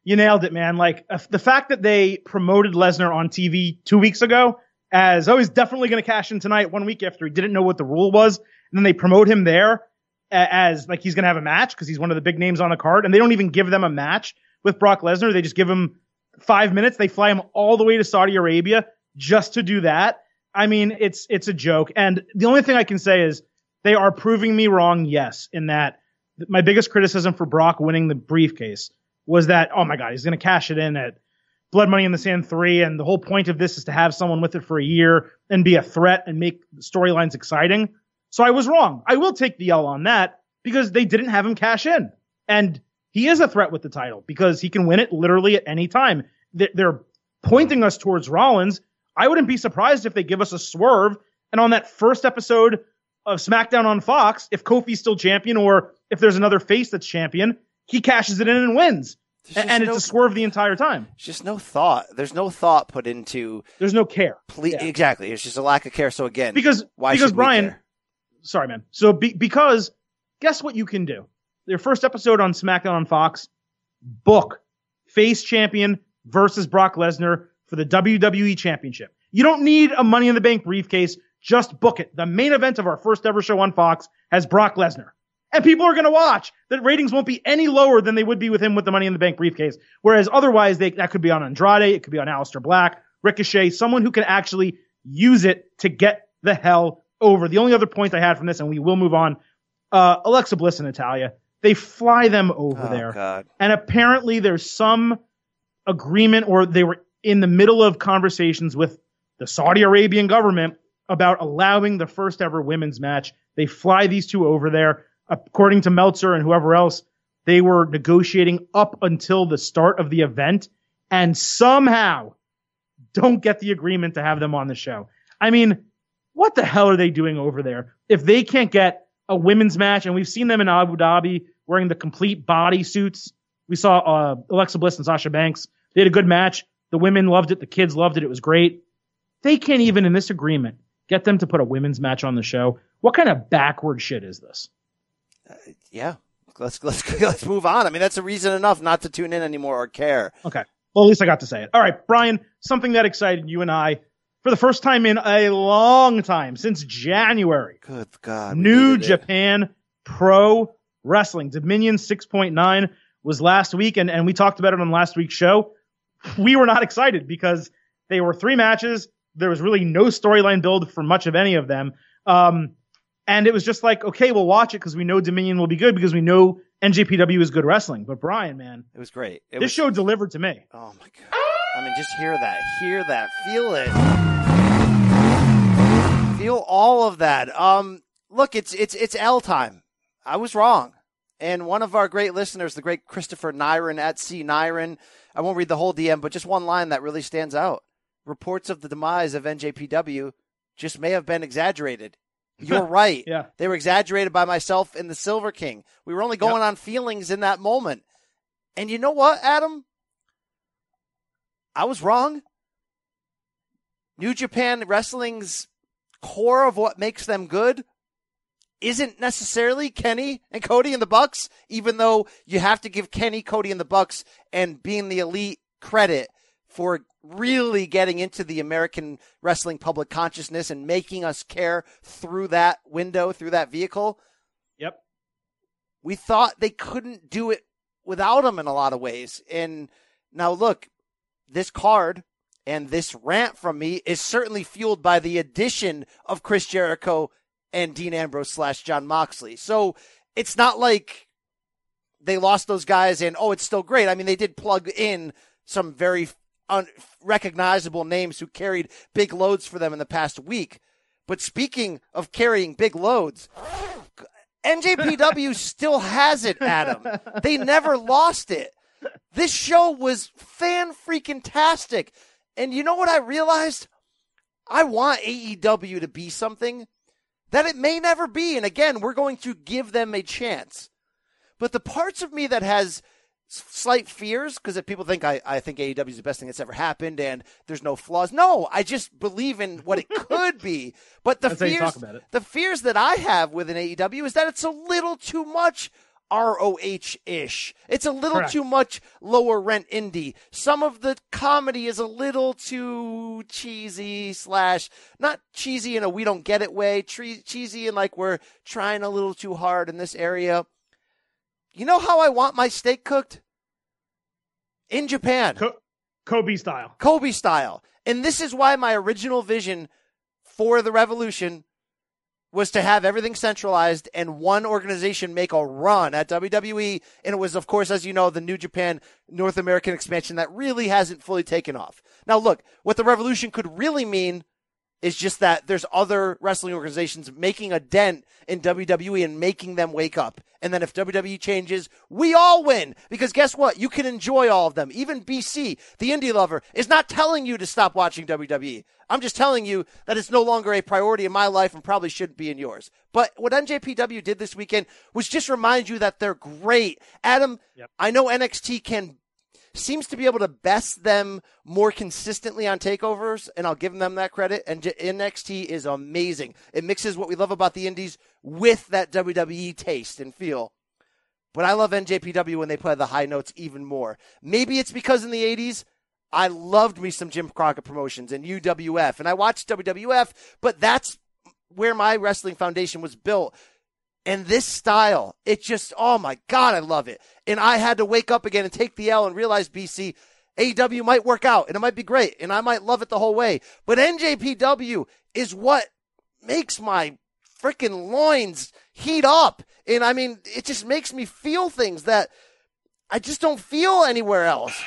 You nailed it, man. Like, the fact that they promoted Lesnar on TV 2 weeks ago as, oh, he's definitely going to cash in tonight, 1 week after he didn't know what the rule was. And then they promote him there as, like, he's going to have a match because he's one of the big names on the card. And they don't even give them a match with Brock Lesnar. They just give him 5 minutes. They fly him all the way to Saudi Arabia just to do that. I mean, it's a joke. And the only thing I can say is they are proving me wrong, yes, in that my biggest criticism for Brock winning the briefcase was that, oh my God, he's going to cash it in at Blood Money in the Sand 3. And the whole point of this is to have someone with it for a year and be a threat and make storylines exciting. So I was wrong. I will take the L on that because they didn't have him cash in. And he is a threat with the title because he can win it literally at any time. They're pointing us towards Rollins. I wouldn't be surprised if they give us a swerve. And on that first episode of SmackDown on Fox, if Kofi's still champion or if there's another face that's champion, he cashes it in and wins. And it's a swerve the entire time. It's just no thought. There's no thought put into. There's no care. Yeah. Exactly. It's just a lack of care. So again, because Brian, sorry, man. So because guess what you can do? Their first episode on SmackDown on Fox, book face champion versus Brock Lesnar for the WWE Championship. You don't need a Money in the Bank briefcase. Just book it. The main event of our first ever show on Fox has Brock Lesnar. And people are going to watch. The ratings won't be any lower than they would be with him with the Money in the Bank briefcase. Whereas otherwise, that could be on Andrade. It could be on Aleister Black, Ricochet, someone who can actually use it to get the hell over. The only other point I had from this, and we will move on, Alexa Bliss and Natalya, they fly them over there. God. And apparently there's some agreement, or they were in the middle of conversations with the Saudi Arabian government about allowing the first ever women's match. They fly these two over there. According to Meltzer and whoever else, they were negotiating up until the start of the event and somehow don't get the agreement to have them on the show. I mean, what the hell are they doing over there? If they can't get a women's match, and we've seen them in Abu Dhabi wearing the complete body suits. We saw Alexa Bliss and Sasha Banks. They had a good match. The women loved it. The kids loved it. It was great. They can't even, in this agreement, get them to put a women's match on the show. What kind of backward shit is this? Yeah, let's move on. I mean, that's a reason enough not to tune in anymore or care. Okay. Well, at least I got to say it. All right, Brian, something that excited you and I for the first time in a long time, since January. Good God. New Japan Pro Wrestling. Dominion 6.9 was last week, and we talked about it on last week's show. We were not excited because they were three matches. There was really no storyline build for much of any of them. And it was just like, okay, we'll watch it because we know Dominion will be good because we know NJPW is good wrestling. But Brian, man. It was great. This show delivered to me. Oh, my God. I mean, just hear that. Hear that. Feel it. Feel all of that. Look, it's L time. I was wrong. And one of our great listeners, the great Christopher Nyron at C. Nyron, I won't read the whole DM, but just one line that really stands out. Reports of the demise of NJPW just may have been exaggerated. You're right. Yeah. They were exaggerated by myself and the Silver King. We were only going on feelings in that moment. And you know what, Adam? I was wrong. New Japan Wrestling's core of what makes them good isn't necessarily Kenny and Cody and the Bucks, even though you have to give Kenny, Cody, and the Bucks and Being the Elite credit for really getting into the American wrestling public consciousness and making us care through that window, through that vehicle. Yep. We thought they couldn't do it without him in a lot of ways. And now look, this card and this rant from me is certainly fueled by the addition of Chris Jericho and Dean Ambrose / John Moxley. So it's not like they lost those guys and, oh, it's still great. I mean, they did plug in some very unrecognizable names who carried big loads for them in the past week. But speaking of carrying big loads, NJPW still has it, Adam. They never lost it. This show was fan-freaking-tastic. And you know what I realized? I want AEW to be something that it may never be. And again, we're going to give them a chance. But the parts of me that has slight fears, because if people think I think AEW is the best thing that's ever happened and there's no flaws. No, I just believe in what it could be. But the fears that I have with an AEW is that it's a little too much ROH-ish. It's a little too much lower rent indie. Some of the comedy is a little too cheesy / not cheesy in a we don't get it way, cheesy in like we're trying a little too hard in this area. You know how I want my steak cooked? In Japan. Kobe style. Kobe style. And this is why my original vision for the Revolution was to have everything centralized and one organization make a run at WWE. And it was, of course, as you know, the New Japan North American expansion that really hasn't fully taken off. Now, look, what the Revolution could really mean is just that there's other wrestling organizations making a dent in WWE and making them wake up. And then if WWE changes, we all win. Because guess what? You can enjoy all of them. Even BC, the indie lover, is not telling you to stop watching WWE. I'm just telling you that it's no longer a priority in my life and probably shouldn't be in yours. But what NJPW did this weekend was just remind you that they're great. Adam, yep. I know NXT seems to be able to best them more consistently on takeovers, and I'll give them that credit. And NXT is amazing. It mixes what we love about the indies with that WWE taste and feel. But I love NJPW when they play the high notes even more. Maybe it's because in the 80s, I loved me some Jim Crockett Promotions and UWF, and I watched WWF, but that's where my wrestling foundation was built. And this style, it just, oh my God, I love it. And I had to wake up again and take the L and realize, BC, AEW might work out and it might be great and I might love it the whole way. But NJPW is what makes my freaking loins heat up. And I mean, it just makes me feel things that I just don't feel anywhere else.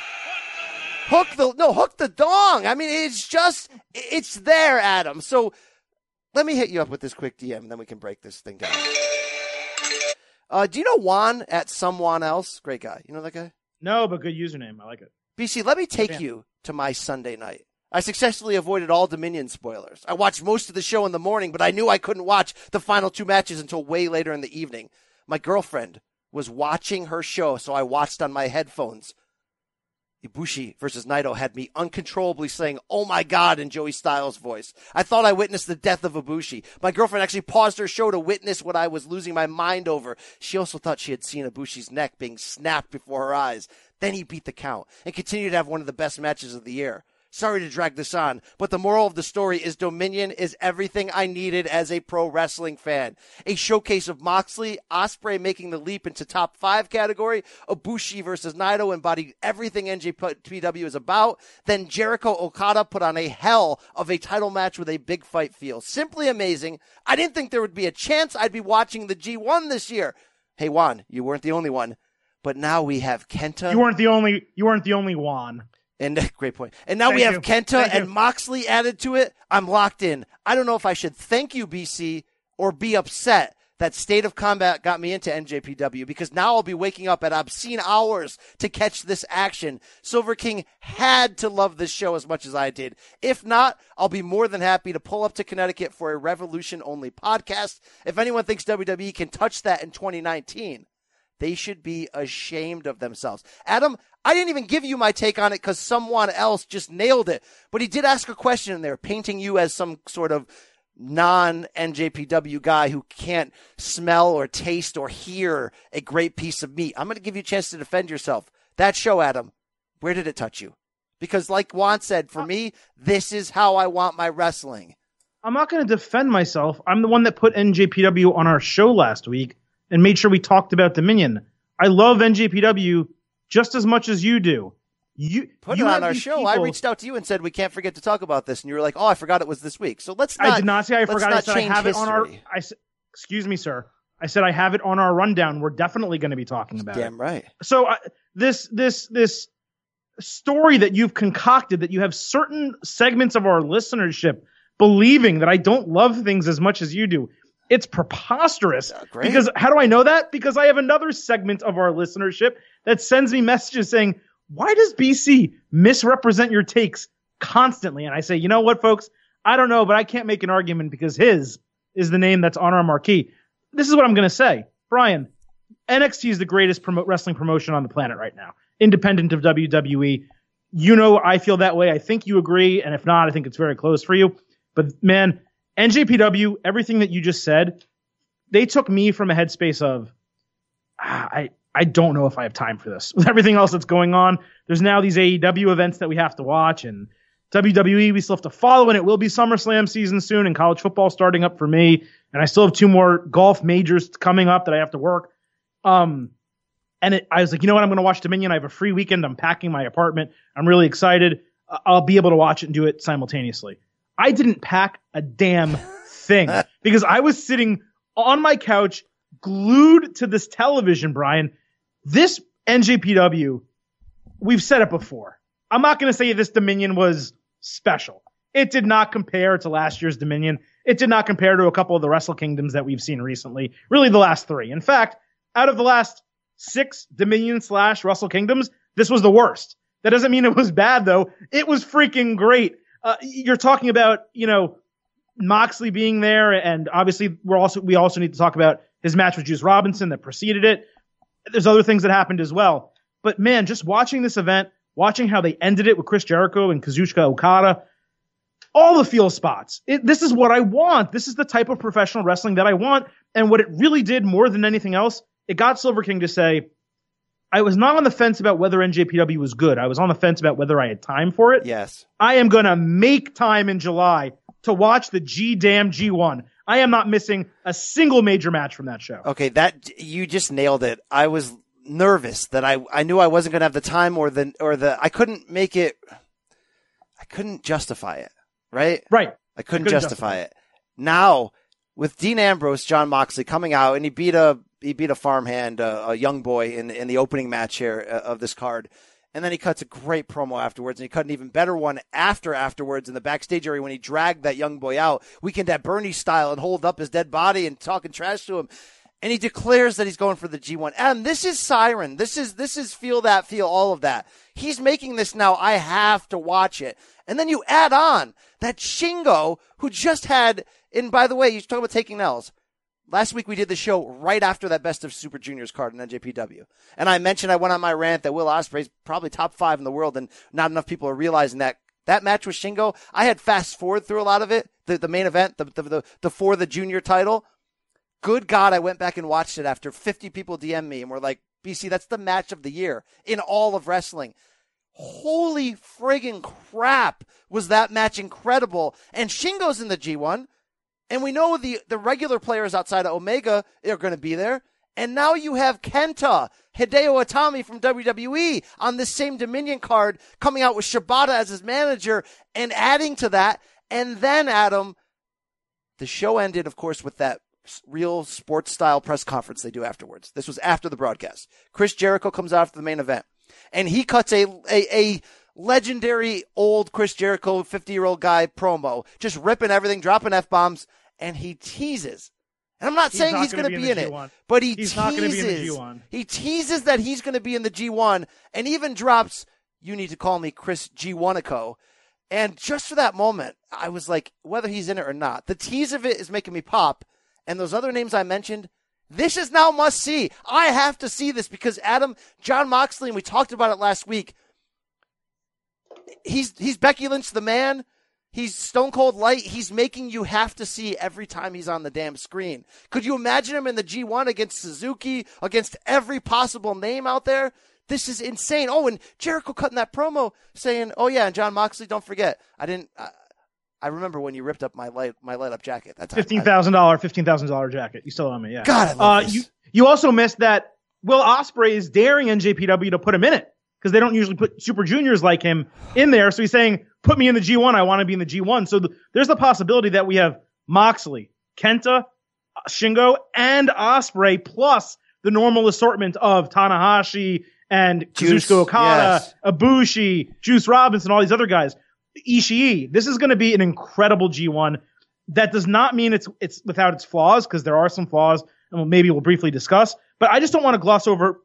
Hook the dong. I mean, it's there, Adam. So let me hit you up with this quick DM and then we can break this thing down. Do you know Juan at Someone Else? Great guy. You know that guy? No, but good username. I like it. BC, let me take you to my Sunday night. I successfully avoided all Dominion spoilers. I watched most of the show in the morning, but I knew I couldn't watch the final two matches until way later in the evening. My girlfriend was watching her show, so I watched on my headphones. Ibushi versus Naito had me uncontrollably saying, "Oh my God," in Joey Styles' voice. I thought I witnessed the death of Ibushi. My girlfriend actually paused her show to witness what I was losing my mind over. She also thought she had seen Ibushi's neck being snapped before her eyes. Then he beat the count and continued to have one of the best matches of the year. Sorry to drag this on, but the moral of the story is Dominion is everything I needed as a pro wrestling fan. A showcase of Moxley, Ospreay making the leap into top 5 category, Ibushi versus Naito embodied everything NJPW is about, then Jericho Okada put on a hell of a title match with a big fight feel. Simply amazing. I didn't think there would be a chance I'd be watching the G1 this year. Hey Juan, you weren't the only one, but now we have Kenta. You weren't the only Juan. And great point. And now we have Kenta and Moxley added to it. I'm locked in. I don't know if I should thank you, BC, or be upset that State of Combat got me into NJPW, because now I'll be waking up at obscene hours to catch this action. Silver King had to love this show as much as I did. If not, I'll be more than happy to pull up to Connecticut for a Revolution-only podcast. If anyone thinks WWE can touch that in 2019, they should be ashamed of themselves. Adam, I didn't even give you my take on it because someone else just nailed it. But he did ask a question in there, painting you as some sort of non-NJPW guy who can't smell or taste or hear a great piece of meat. I'm going to give you a chance to defend yourself. That show, Adam, where did it touch you? Because like Juan said, for me, this is how I want my wrestling. I'm not going to defend myself. I'm the one that put NJPW on our show last week and made sure we talked about Dominion. I love NJPW just as much as you do. You put it on our show. People, I reached out to you and said, we can't forget to talk about this. And you were like, oh, I forgot it was this week. So let's not. I did not say I forgot. I said I have it on our. Excuse me, sir. I said I have it on our rundown. We're definitely going to be talking about it. Damn right. So this story that you've concocted, that you have certain segments of our listenership believing that I don't love things as much as you do, it's preposterous. Because how do I know that? Because I have another segment of our listenership that sends me messages saying, why does BC misrepresent your takes constantly? And I say, you know what, folks? I don't know, but I can't make an argument because his is the name that's on our marquee. This is what I'm going to say. Brian, NXT is the greatest wrestling promotion on the planet right now, independent of WWE. You know I feel that way. I think you agree. And if not, I think it's very close for you. But, man, NJPW, everything that you just said, they took me from a headspace of, I don't know if I have time for this. With everything else that's going on, there's now these AEW events that we have to watch, and WWE we still have to follow, and it will be SummerSlam season soon, and college football starting up for me, and I still have 2 more golf majors coming up that I have to work. I was like, you know what? I'm going to watch Dominion. I have a free weekend. I'm packing my apartment. I'm really excited. I'll be able to watch it and do it simultaneously. I didn't pack a damn thing, because I was sitting on my couch glued to this television, Brian. This NJPW, we've said it before. I'm not going to say this Dominion was special. It did not compare to last year's Dominion. It did not compare to a couple of the Wrestle Kingdoms that we've seen recently, really the last three. In fact, out of the last 6 Dominion/Wrestle Kingdoms, this was the worst. That doesn't mean it was bad, though. It was freaking great. You're talking about, you know, Moxley being there, and obviously we also need to talk about his match with Juice Robinson that preceded it. There's other things that happened as well. But, man, just watching this event, watching how they ended it with Chris Jericho and Kazuchika Okada, all the feel spots. This is what I want. This is the type of professional wrestling that I want. And what it really did more than anything else, it got Silver King to say, I was not on the fence about whether NJPW was good. I was on the fence about whether I had time for it. Yes. I am going to make time in July to watch the G-damn G1. I am not missing a single major match from that show. Okay, that you just nailed it. I was nervous that I knew I wasn't going to have the time or the I couldn't make it. I couldn't justify it, right? Right. I couldn't justify it. Now, with Dean Ambrose, John Moxley coming out, and he beat a farmhand, a young boy in the opening match here of this card. And then he cuts a great promo afterwards, and he cut an even better one afterwards in the backstage area when he dragged that young boy out, Weekend at Bernie style, and hold up his dead body and talking trash to him. And he declares that he's going for the G1. Adam, this is Siren. This is feel all of that. He's making this now. I have to watch it. And then you add on that Shingo, who just had, and by the way, you talk about taking L's. Last week we did the show right after that Best of Super Juniors card in NJPW. And I mentioned I went on my rant that Will Ospreay's probably top 5 in the world, and not enough people are realizing that. That match with Shingo, I had fast forward through a lot of it, the main event, the for the junior title. Good God, I went back and watched it after 50 people DM me and were like, BC, that's the match of the year in all of wrestling. Holy friggin' crap, was that match incredible. And Shingo's in the G1. And we know the regular players outside of Omega are going to be there. And now you have Kenta, Hideo Itami from WWE on this same Dominion card, coming out with Shibata as his manager and adding to that. And then, Adam, the show ended, of course, with that real sports-style press conference they do afterwards. This was after the broadcast. Chris Jericho comes out after the main event, and he cuts a legendary old Chris Jericho, 50-year-old guy promo, just ripping everything, dropping F-bombs, and he teases. And I'm not saying he's going to be in it, but he teases that he's going to be in the G1, and even drops, you need to call me Chris G1ico. And just for that moment, I was like, whether he's in it or not, the tease of it is making me pop, and those other names I mentioned, this is now must see. I have to see this because, Adam, John Moxley, and we talked about it last week, he's Becky Lynch the man. He's Stone Cold Light. He's making you have to see every time he's on the damn screen. Could you imagine him in the G1 against Suzuki, against every possible name out there? This is insane. Oh, and Jericho cutting that promo saying, oh, yeah, and John Moxley, don't forget. I remember when you ripped up my light-up jacket. That's $15,000 jacket. You still owe me, yeah. God, I love this. You also missed that Will Ospreay is daring NJPW to put him in it, because they don't usually put super juniors like him in there. So he's saying, put me in the G1. I want to be in the G1. So there's the possibility that we have Moxley, Kenta, Shingo, and Ospreay, plus the normal assortment of Tanahashi and Kazuchika Okada, yes, Ibushi, Juice Robinson, all these other guys, Ishii. This is going to be an incredible G1. That does not mean it's without its flaws, because there are some flaws, and maybe we'll briefly discuss. But I just don't want to gloss over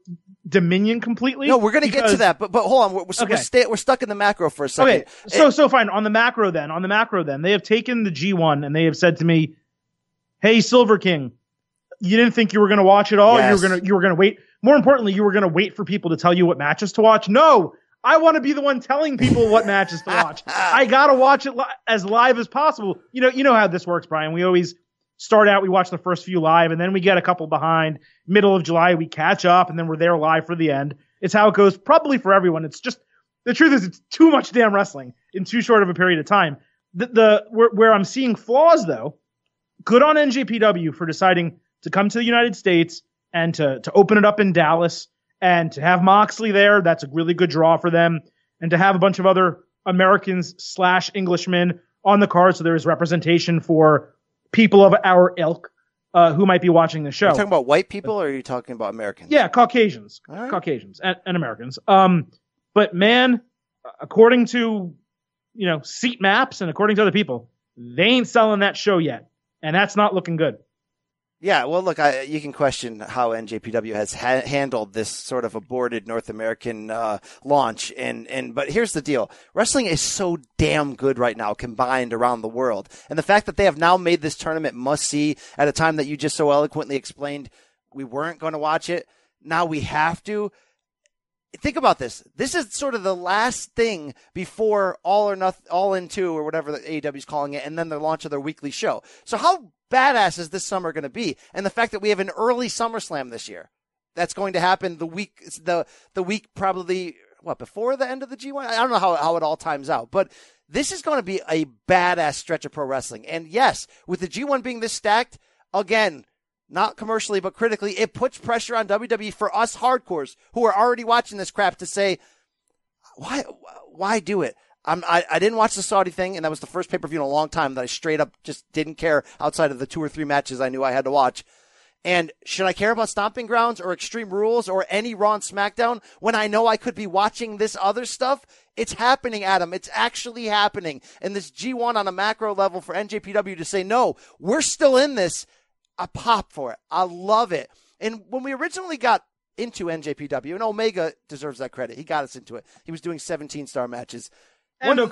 Dominion completely. No, we're going to get to that, but hold on. We're stuck in the macro for a second. Okay, so fine. On the macro then, they have taken the G1 and they have said to me, hey, Silver King, you didn't think you were going to watch it all? Yes. You were going to wait. More importantly, you were going to wait for people to tell you what matches to watch? No, I want to be the one telling people what matches to watch. I got to watch it as live as possible. You know how this works, Brian. We always start out, we watch the first few live, and then we get a couple behind. Middle of July, we catch up, and then we're there live for the end. It's how it goes probably for everyone. It's just, the truth is, it's too much damn wrestling in too short of a period of time. Where I'm seeing flaws, though, good on NJPW for deciding to come to the United States and to open it up in Dallas and to have Moxley there. That's a really good draw for them. And to have a bunch of other Americans/Englishmen on the card, so there is representation for people of our ilk who might be watching the show. Are you talking about white people or are you talking about Americans? Yeah, Caucasians. All right. Caucasians and Americans. But man, according to, you know, seat maps and according to other people, they ain't selling that show yet. And that's not looking good. Yeah, well, look, you can question how NJPW has handled this sort of aborted North American launch, and but here's the deal: wrestling is so damn good right now, combined around the world, and the fact that they have now made this tournament must see at a time that you just so eloquently explained we weren't going to watch it, now we have to. Think about this. This is sort of the last thing before All or Nothing, All In 2, or whatever the AEW is calling it, and then the launch of their weekly show. So how badass is this summer going to be? And the fact that we have an early SummerSlam this year, that's going to happen the week probably what before the end of the G1. I don't know how it all times out, but this is going to be a badass stretch of pro wrestling. And yes, with the G1 being this stacked again, not commercially but critically, it puts pressure on WWE for us hardcores who are already watching this crap to say, why do it? I didn't watch the Saudi thing, and that was the first pay-per-view in a long time that I straight up just didn't care outside of the 2 or 3 matches I knew I had to watch. And should I care about Stomping Grounds or Extreme Rules or any Raw and SmackDown when I know I could be watching this other stuff? It's happening, Adam. It's actually happening. And this G1 on a macro level for NJPW to say, no, we're still in this. I pop for it. I love it. And when we originally got into NJPW, and Omega deserves that credit. He got us into it. He was doing 17-star matches. Omega and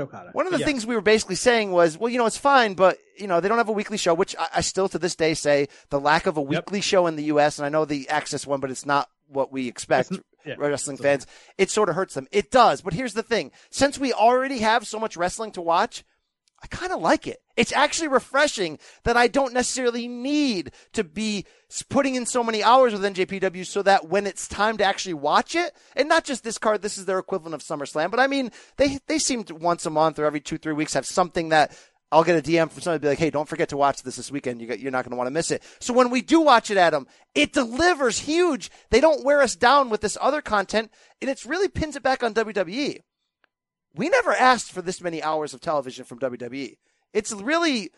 Okada. One of the things we were basically saying was, well, you know, it's fine, but, you know, they don't have a weekly show, which I still to this day say the lack of a weekly show in the U.S., and I know the Access one, but it's not what we expect, wrestling fans. It sort of hurts them. It does. But here's the thing. Since we already have so much wrestling to watch, I kind of like it. It's actually refreshing that I don't necessarily need to be putting in so many hours with NJPW so that when it's time to actually watch it, and not just this card, this is their equivalent of SummerSlam, but I mean, they seem to once a month or every 2-3 weeks have something that I'll get a DM from somebody be like, hey, don't forget to watch this weekend. You're not going to want to miss it. So when we do watch it, Adam, it delivers huge. They don't wear us down with this other content, and it's really pins it back on WWE. We never asked for this many hours of television from WWE. It's really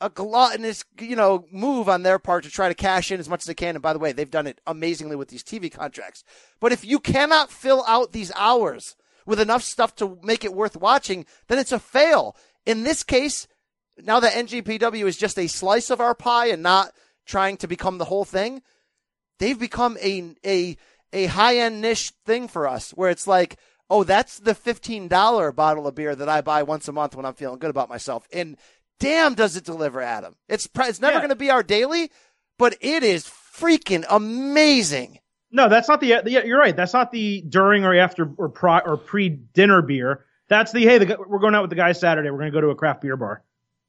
a gluttonous, you know, move on their part to try to cash in as much as they can. And by the way, they've done it amazingly with these TV contracts. But if you cannot fill out these hours with enough stuff to make it worth watching, then it's a fail. In this case, now that NJPW is just a slice of our pie and not trying to become the whole thing, they've become a high-end niche thing for us where it's like, oh, that's the $15 bottle of beer that I buy once a month when I'm feeling good about myself. And damn, does it deliver, Adam. It's never going to be our daily, but it is freaking amazing. No, that's not the – you're right. That's not the during or after or pre-dinner beer. That's the, hey, we're going out with the guys Saturday. We're going to go to a craft beer bar.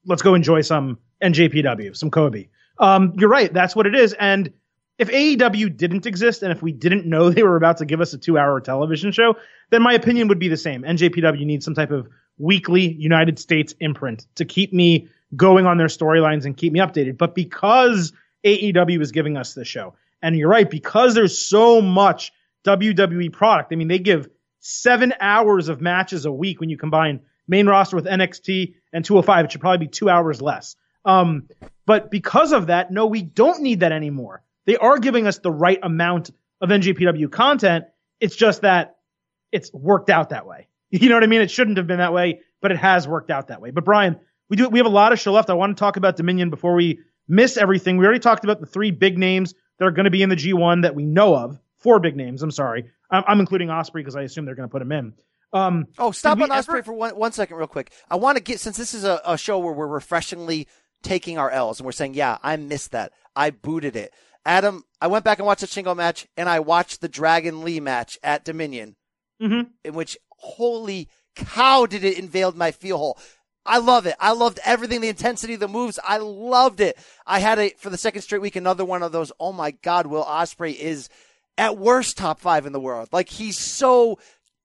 Let's go enjoy some NJPW, some Kobe. You're right. That's what it is. And if AEW didn't exist and if we didn't know they were about to give us a 2-hour television show, then my opinion would be the same. NJPW needs some type of weekly United States imprint to keep me going on their storylines and keep me updated. But because AEW is giving us this show, and you're right, because there's so much WWE product, I mean, they give 7 hours of matches a week when you combine main roster with NXT and 205. It should probably be 2 hours less. But because of that, no, we don't need that anymore. They are giving us the right amount of NJPW content. It's just that it's worked out that way. You know what I mean? It shouldn't have been that way, but it has worked out that way. But Brian, we have a lot of show left. I want to talk about Dominion before we miss everything. We already talked about the 3 big names that are going to be in the G1 that we know of. 4 big names. I'm sorry. I'm including Ospreay because I assume they're going to put him in. Stop on Ospreay for one second real quick. I want to get, since this is a show where we're refreshingly taking our L's and we're saying, yeah, I missed that. I booted it. Adam, I went back and watched the Shingo match, and I watched the Dragon Lee match at Dominion, in which, holy cow, did it invade my feel hole. I love it. I loved everything, the intensity, the moves. I loved it. I had, for the second straight week, another one of those, oh, my God, Will Ospreay is, at worst, top 5 in the world. Like, he's so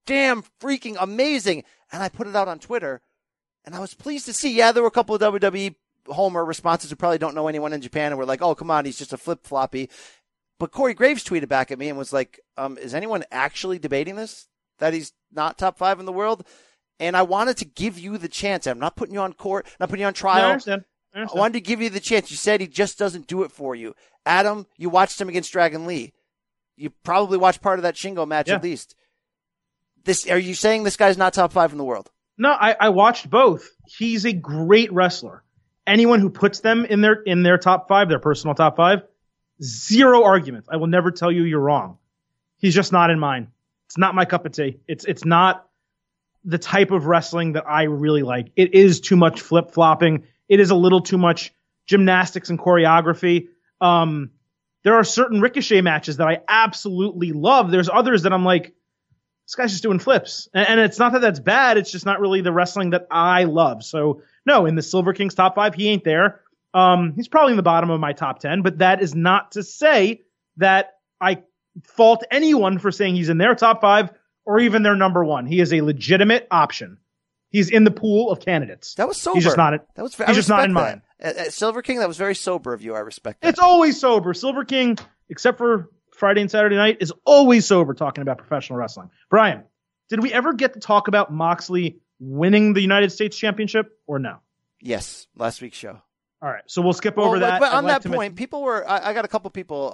damn freaking amazing. And I put it out on Twitter, and I was pleased to see, there were a couple of WWE Homer responses who probably don't know anyone in Japan and were like, oh, come on, he's just a flip-floppy. But Corey Graves tweeted back at me and was like, is anyone actually debating this, that he's not top 5 in the world? And I wanted to give you the chance. I'm not putting you on court, not putting you on trial. No, I wanted to give you the chance. You said he just doesn't do it for you. Adam, you watched him against Dragon Lee. You probably watched part of that Shingo match at least. Are you saying this guy's not top 5 in the world? No, I watched both. He's a great wrestler. Anyone who puts them in their top 5, their personal top 5, zero arguments. I will never tell you you're wrong. He's just not in mine. It's not my cup of tea. It's not the type of wrestling that I really like. It is too much flip-flopping. It is a little too much gymnastics and choreography. There are certain Ricochet matches that I absolutely love. There's others that I'm like, this guy's just doing flips. And it's not that that's bad. It's just not really the wrestling that I love. So no, in the Silver King's top 5, he ain't there. He's probably in the bottom of my top 10, but that is not to say that I fault anyone for saying he's in their top 5 or even their number 1. He is a legitimate option. He's in the pool of candidates. That was sober. He's just not, he's just not in mine. At Silver King, that was very sober of you. I respect that. It's always sober. Silver King, except for Friday and Saturday night, is always sober talking about professional wrestling. Brian, did we ever get to talk about Moxley winning the United States Championship or no? Yes, last week's show. All right, so we'll skip over that. But on that point, people were – I got a couple people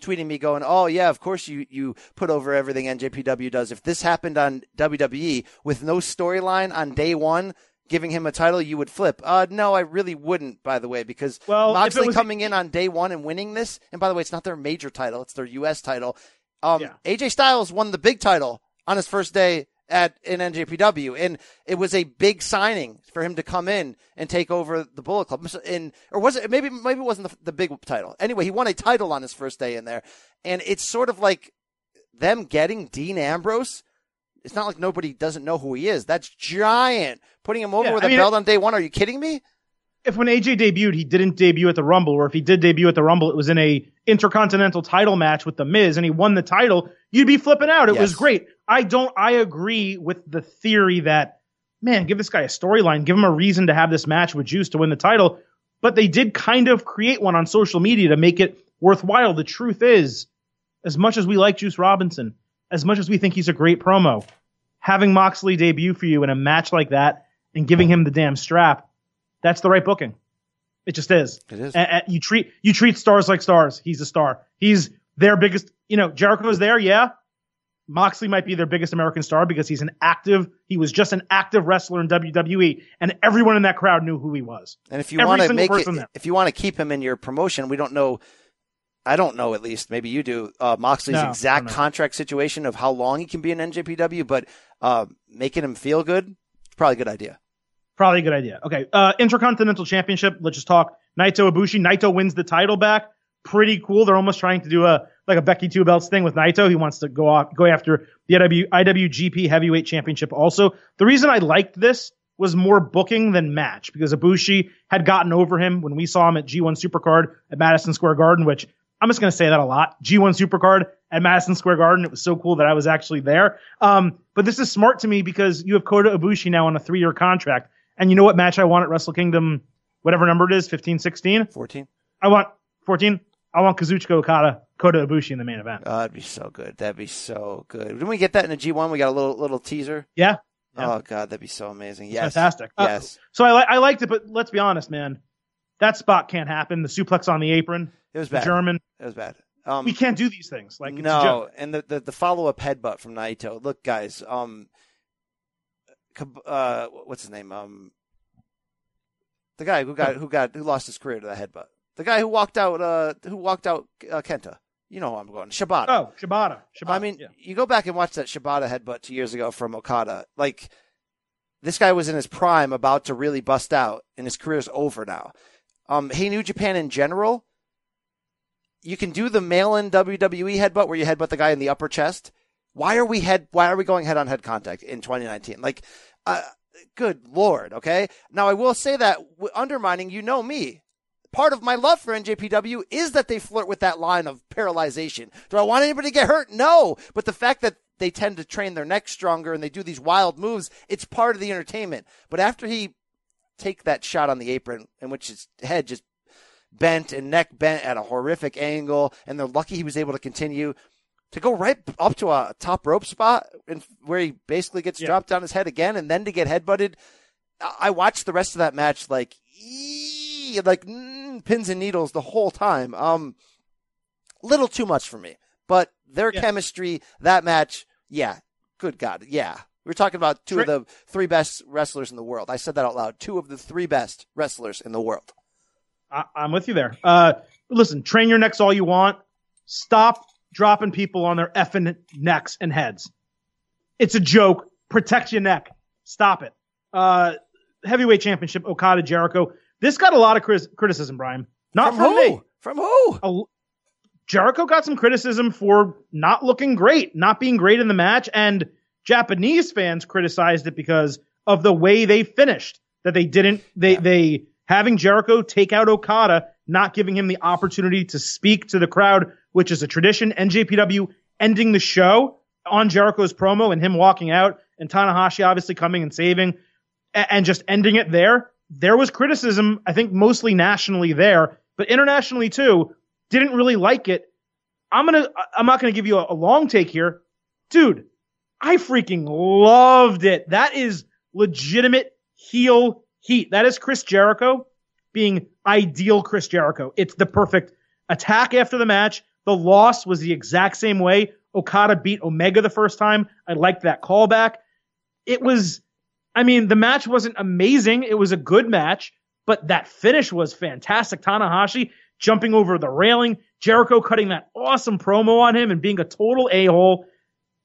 tweeting me going, oh, yeah, of course you put over everything NJPW does. If this happened on WWE with no storyline on day 1 giving him a title, you would flip. No, I really wouldn't, by the way, because Moxley coming in on day 1 and winning this – and by the way, it's not their major title. It's their U.S. title. AJ Styles won the big title on his first day in NJPW, and it was a big signing for him to come in and take over the Bullet Club. And or was it maybe it wasn't the big title. Anyway, he won a title on his first day in there, and it's sort of like them getting Dean Ambrose. It's not like nobody doesn't know who he is. That's giant. Putting him over with a belt on day 1. Are you kidding me? If when AJ debuted, he didn't debut at the Rumble, or if he did debut at the Rumble, it was in a intercontinental title match with The Miz, and he won the title, you'd be flipping out. It was great. I agree with the theory that, man, give this guy a storyline, give him a reason to have this match with Juice to win the title. But they did kind of create one on social media to make it worthwhile. The truth is, as much as we like Juice Robinson, as much as we think he's a great promo, having Moxley debut for you in a match like that and giving him the damn strap, that's the right booking. It just is. It is. You treat stars like stars. He's a star. He's their biggest. Jericho's there. Yeah, Moxley might be their biggest American star because he's he was just an active wrestler in WWE, and everyone in that crowd knew who he was. And if you want to if you want to keep him in your promotion, we don't know. I don't know, at least maybe you do. Moxley's exact contract situation of how long he can be in NJPW, but making him feel good, probably a good idea. Probably a good idea. Okay. Intercontinental Championship. Let's just talk Naito Ibushi. Naito wins the title back. Pretty cool. They're almost trying to do a Becky Two Belts thing with Naito. He wants to go after the IWGP Heavyweight Championship also. The reason I liked this was more booking than match because Ibushi had gotten over him when we saw him at G1 Supercard at Madison Square Garden, which I'm just going to say that a lot. G1 Supercard at Madison Square Garden. It was so cool that I was actually there. But this is smart to me because you have Kota Ibushi now on a 3-year contract. And you know what match I want at Wrestle Kingdom, whatever number it is, 15, 16? 14. I want 14. I want Kazuchika Okada, Kota Ibushi in the main event. That'd be so good. Didn't we get that in the G1? We got a little teaser. Yeah. Oh, God, that'd be so amazing. Yes. Fantastic. Yes. So I liked it, but let's be honest, man. That spot can't happen. The suplex on the apron. It was bad. German. It was bad. We can't do these things. Like, it's a joke. And the follow-up headbutt from Naito. Look, guys, what's his name? The guy who lost his career to that headbutt. The guy who walked out Kenta. You know who I'm going. Shibata. Oh, Shibata. I mean, You go back and watch that Shibata headbutt 2 years ago from Okada. Like, this guy was in his prime, about to really bust out, and his career's over now. Hey, New Japan in general, you can do the mail-in WWE headbutt where you headbutt the guy in the upper chest. Why are we going head-on-head contact in 2019? Like, good Lord, okay? Now, I will say that undermining, me. Part of my love for NJPW is that they flirt with that line of paralyzation. Do I want anybody to get hurt? No. But the fact that they tend to train their neck stronger and they do these wild moves, it's part of the entertainment. But after he take that shot on the apron in which his head just bent and neck bent at a horrific angle, and they're lucky he was able to continue – to go right up to a top rope spot and where he basically gets dropped on his head again and then to get headbutted. I watched the rest of that match like, ee, like pins and needles the whole time. Little too much for me, but their chemistry, that match. Yeah. Good God. Yeah. We're talking about two of the three best wrestlers in the world. I said that out loud. Two of the three best wrestlers in the world. I'm with you there. Listen, train your necks all you want. Stop dropping people on their effing necks and heads. It's a joke. Protect your neck. Stop it. Heavyweight championship, Okada Jericho. This got a lot of criticism, Brian. Not from who? Me. From who? Jericho got some criticism for not looking great, not being great in the match, and Japanese fans criticized it because of the way they finished. That they didn't, they having Jericho take out Okada, not giving him the opportunity to speak to the crowd, which is a tradition. NJPW ending the show on Jericho's promo and him walking out, and Tanahashi obviously coming and saving, and just ending it there. There was criticism, I think, mostly nationally there, but internationally too. Didn't really like it. I'm not gonna give you a long take here, dude. I freaking loved it. That is legitimate heel heat. That is Chris Jericho being ideal Chris Jericho. It's the perfect attack after the match. The loss was the exact same way. Okada beat Omega the first time. I liked that callback. It was, I mean, the match wasn't amazing. It was a good match, but that finish was fantastic. Tanahashi jumping over the railing, Jericho cutting that awesome promo on him and being a total a-hole.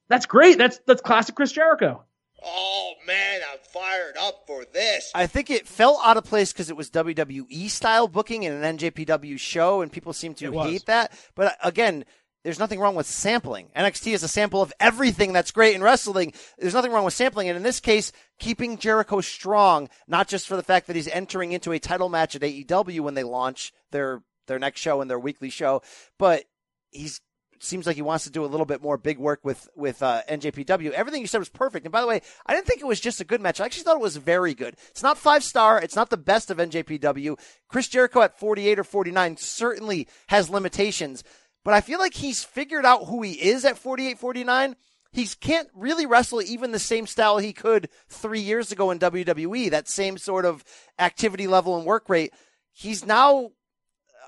That's great. That's classic Chris Jericho. Oh, man, I'm fired up for this. I think it fell out of place because it was WWE-style booking in an NJPW show, and people seem to hate that. But, again, there's nothing wrong with sampling. NXT is a sample of everything that's great in wrestling. There's nothing wrong with sampling. And in this case, keeping Jericho strong, not just for the fact that he's entering into a title match at AEW when they launch their next show and their weekly show, but he's seems like he wants to do a little bit more big work with NJPW. Everything you said was perfect. And by the way, I didn't think it was just a good match. I actually thought it was very good. It's not 5-star. It's not the best of NJPW. Chris Jericho at 48 or 49 certainly has limitations, but I feel like he's figured out who he is at 48, 49. He can't really wrestle even the same style he could 3 years ago in WWE, that same sort of activity level and work rate. He's now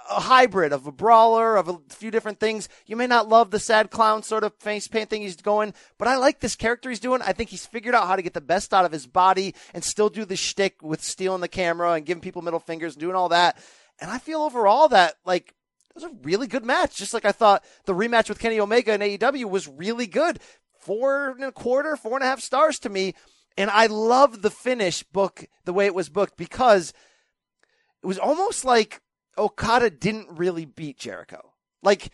a hybrid of a brawler, of a few different things. You may not love the sad clown sort of face paint thing he's going, but I like this character he's doing. I think he's figured out how to get the best out of his body and still do the shtick with stealing the camera and giving people middle fingers and doing all that. And I feel overall that, like, it was a really good match. Just like I thought the rematch with Kenny Omega in AEW was really good. 4.25 stars to me. And I love the finish book, the way it was booked, because it was almost like Okada didn't really beat Jericho. Like,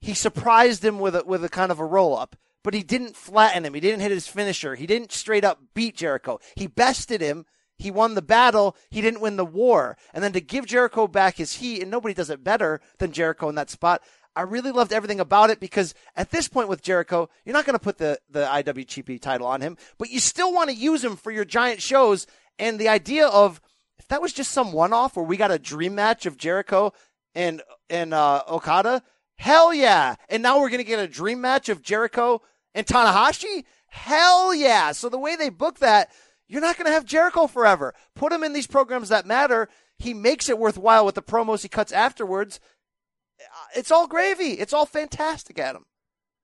he surprised him with a kind of a roll-up, but he didn't flatten him. He didn't hit his finisher. He didn't straight up beat Jericho. He bested him. He won the battle. He didn't win the war. And then to give Jericho back his heat, and nobody does it better than Jericho in that spot, I really loved everything about it, because at this point with Jericho, you're not going to put the IWGP title on him, but you still want to use him for your giant shows. And the idea of, if that was just some one-off where we got a dream match of Jericho and Okada, hell yeah. And now we're going to get a dream match of Jericho and Tanahashi? Hell yeah. So the way they book that, you're not going to have Jericho forever. Put him in these programs that matter. He makes it worthwhile with the promos he cuts afterwards. It's all gravy. It's all fantastic, Adam.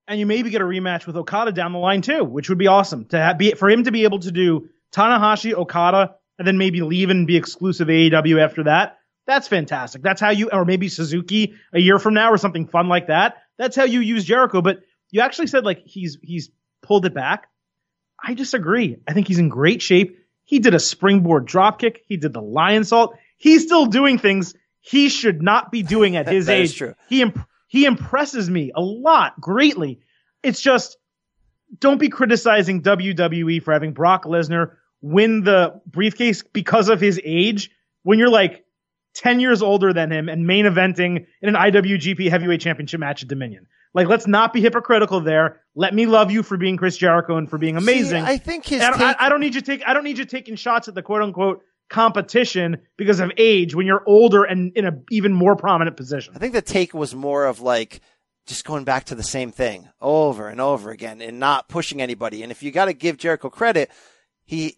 And you maybe get a rematch with Okada down the line too, which would be awesome to have, for him to be able to do Tanahashi, Okada, and then maybe leave and be exclusive AEW after that. That's fantastic. That's how you, or maybe Suzuki a year from now or something fun like that. That's how you use Jericho. But you actually said, like, he's pulled it back. I disagree. I think he's in great shape. He did a springboard dropkick. He did the lion salt. He's still doing things he should not be doing at his age. That is true. He impresses me a lot, greatly. It's just, don't be criticizing WWE for having Brock Lesnar win the briefcase because of his age when you're like 10 years older than him and main eventing in an IWGP heavyweight championship match at Dominion. Like, let's not be hypocritical there. Let me love you for being Chris Jericho and for being amazing. See, I think his I don't need you taking shots at the quote unquote competition because of age when you're older and in an even more prominent position. I think the take was more of like just going back to the same thing over and over again and not pushing anybody. And if you got to give Jericho credit, he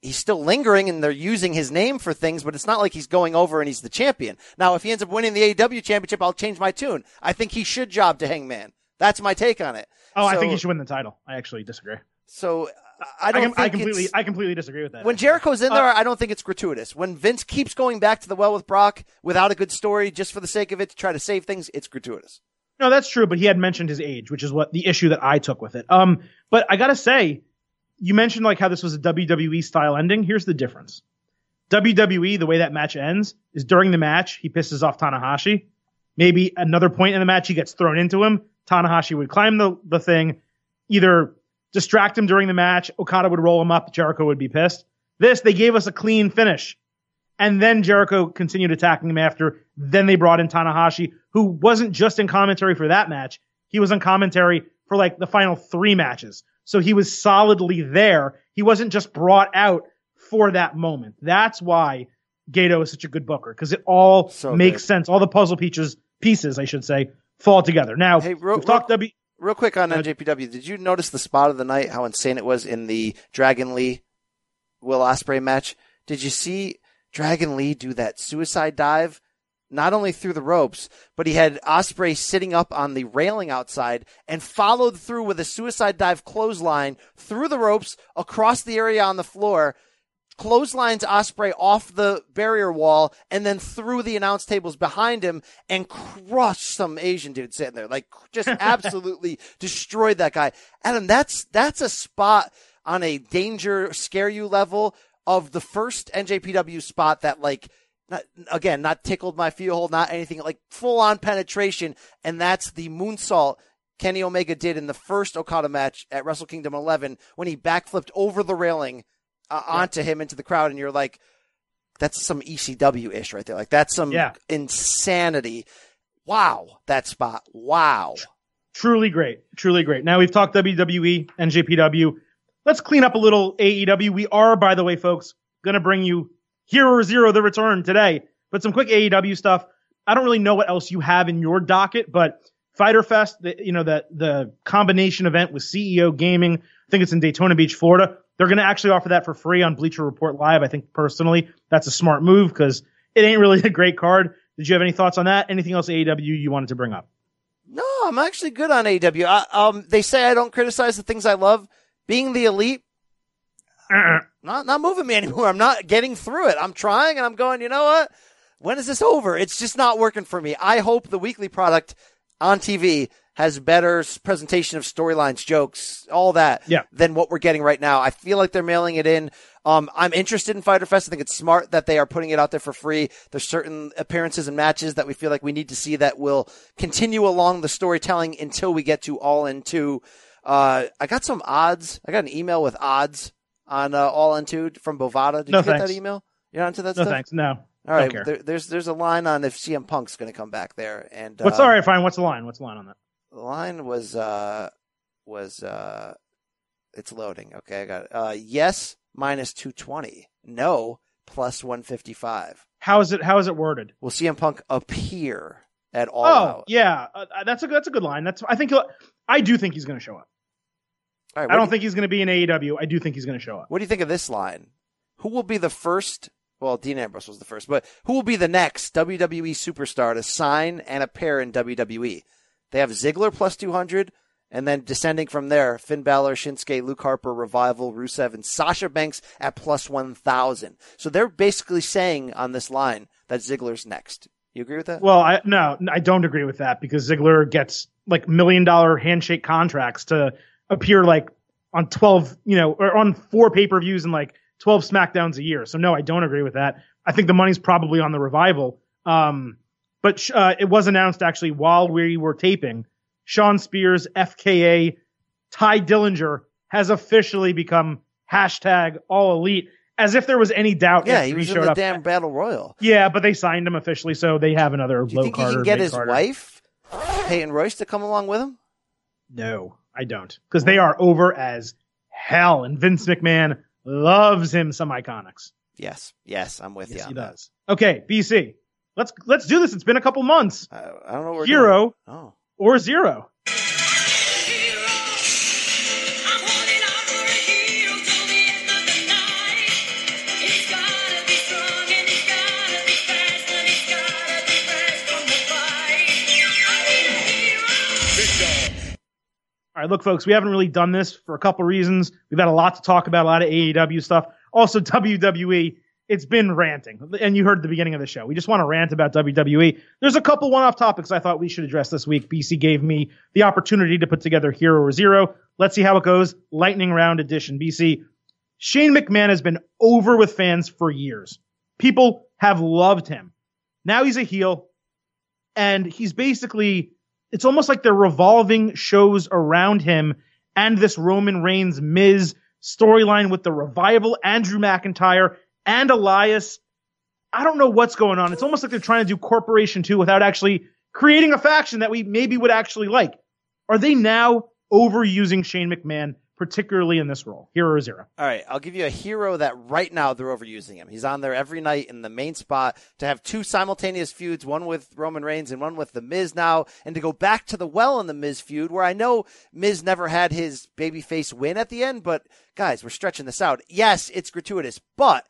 he's still lingering and they're using his name for things, but it's not like he's going over and he's the champion. Now, if he ends up winning the AEW championship, I'll change my tune. I think he should job to Hangman. That's my take on it. Oh, so, I think he should win the title. I actually disagree. So I completely disagree with that. When Jericho's in there, I don't think it's gratuitous. When Vince keeps going back to the well with Brock without a good story, just for the sake of it, to try to save things, it's gratuitous. No, that's true. But he had mentioned his age, which is what the issue that I took with it. But I got to say, you mentioned like how this was a WWE style ending. Here's the difference. WWE, the way that match ends is during the match, he pisses off Tanahashi. Maybe another point in the match, he gets thrown into him. Tanahashi would climb the thing, either distract him during the match. Okada would roll him up. Jericho would be pissed. This, they gave us a clean finish. And then Jericho continued attacking him after. Then they brought in Tanahashi, who wasn't just in commentary for that match. He was on commentary for like the final three matches. So he was solidly there. He wasn't just brought out for that moment. That's why Gato is such a good booker, because it all makes sense. All the puzzle pieces, I should say, fall together. Now, hey, real quick on NJPW, did you notice the spot of the night, how insane it was in the Dragon Lee Will Ospreay match? Did you see Dragon Lee do that suicide dive? Not only through the ropes, but he had Ospreay sitting up on the railing outside and followed through with a suicide dive clothesline through the ropes, across the area on the floor, clotheslines Ospreay off the barrier wall, and then through the announce tables behind him and crushed some Asian dude sitting there. Like, just absolutely destroyed that guy. Adam, that's a spot on a danger, scare you level of the first NJPW spot that, like, not tickled my feel hole, not anything, like full on penetration. And that's the moonsault Kenny Omega did in the first Okada match at Wrestle Kingdom 11 when he backflipped over the railing onto him into the crowd. And you're like, that's some ECW ish right there. Like, that's some insanity. Wow. That spot. Wow. Truly great. Truly great. Now we've talked WWE, NJPW. Let's clean up a little AEW. We are, by the way, folks, going to bring you Hero Zero, the return today. But some quick AEW stuff. I don't really know what else you have in your docket, but Fyter Fest, the combination event with CEO Gaming, I think it's in Daytona Beach, Florida. They're going to actually offer that for free on Bleacher Report Live. I think personally that's a smart move because it ain't really a great card. Did you have any thoughts on that? Anything else AEW you wanted to bring up? No, I'm actually good on AEW. They say I don't criticize the things I love. Being the Elite, not moving me anymore. I'm not getting through it. I'm trying and I'm going, you know what? When is this over? It's just not working for me. I hope the weekly product on TV has better presentation of storylines, jokes, all that than what we're getting right now. I feel like they're mailing it in. I'm interested in Fyter Fest. I think it's smart that they are putting it out there for free. There's certain appearances and matches that we feel like we need to see that will continue along the storytelling until we get to All In 2. I got some odds. I got an email with odds on All In 2 from Bovada. Did you get that email? You're onto that stuff? No, thanks. No. All right. There's a line on if CM Punk's going to come back there. And all right, fine. What's the line? What's the line on that? The line was it's loading. Okay, I got it. Yes, -220. No, +155. How is it worded? Will CM Punk appear at All Out? Oh, yeah. That's a good line. I do think he's going to show up. Right, I don't think he's going to be in AEW. I do think he's going to show up. What do you think of this line? Who will be the first? Well, Dean Ambrose was the first, but who will be the next WWE superstar to sign and appear in WWE? They have Ziggler +200, and then descending from there, Finn Balor, Shinsuke, Luke Harper, Revival, Rusev, and Sasha Banks at +1,000. So they're basically saying on this line that Ziggler's next. You agree with that? Well, no, I don't agree with that because Ziggler gets like $1 million handshake contracts to appear like on 12, or on 4 pay-per-views and like 12 SmackDowns a year. So no, I don't agree with that. I think the money's probably on the Revival. But it was announced actually while we were taping, Sean Spears, FKA Ty Dillinger has officially become #AllElite, as if there was any doubt. Yeah, he was showed in the up. Damn Battle Royal. Yeah, but they signed him officially, so they have another low card. Do you think he can get his wife, Peyton Royce, to come along with him? No. I don't, because they are over as hell, and Vince McMahon loves him some Iconics. Yes, I'm with you. Yes, he does. Okay, BC, let's do this. It's been a couple months. I don't know where Hero or Zero. right, look, folks, we haven't really done this for a couple reasons. We've had a lot to talk about, a lot of AEW stuff. Also, WWE, it's been ranting. And you heard at the beginning of the show. We just want to rant about WWE. There's a couple one-off topics I thought we should address this week. BC gave me the opportunity to put together Hero or Zero. Let's see how it goes. Lightning round edition. BC, Shane McMahon has been over with fans for years. People have loved him. Now he's a heel, and he's basically, it's almost like they're revolving shows around him and this Roman Reigns Miz storyline with the Revival, Andrew McIntyre, and Elias. I don't know what's going on. It's almost like they're trying to do Corporation 2 without actually creating a faction that we maybe would actually like. Are they now overusing Shane McMahon, particularly in this role? Hero or Zero? All right, I'll give you a hero that right now they're overusing him. He's on there every night in the main spot to have two simultaneous feuds, one with Roman Reigns and one with The Miz now, and to go back to the well in The Miz feud, where I know Miz never had his babyface win at the end, but guys, we're stretching this out. Yes, it's gratuitous, but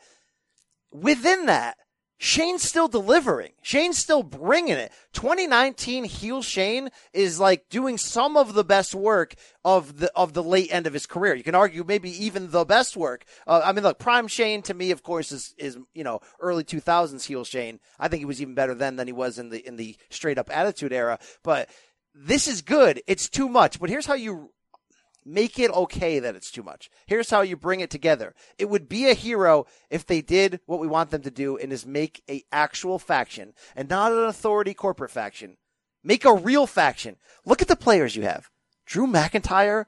within that, Shane's still delivering. Shane's still bringing it. 2019 heel Shane is like doing some of the best work of the late end of his career. You can argue maybe even the best work. I mean, look, prime Shane to me, of course, is, you know, early 2000s heel Shane. I think he was even better then than he was in the straight up attitude era, but this is good. It's too much, but here's how you make it okay that it's too much. Here's how you bring it together. It would be a hero if they did what we want them to do, and is make an actual faction and not an authority corporate faction. Make a real faction. Look at the players you have. Drew McIntyre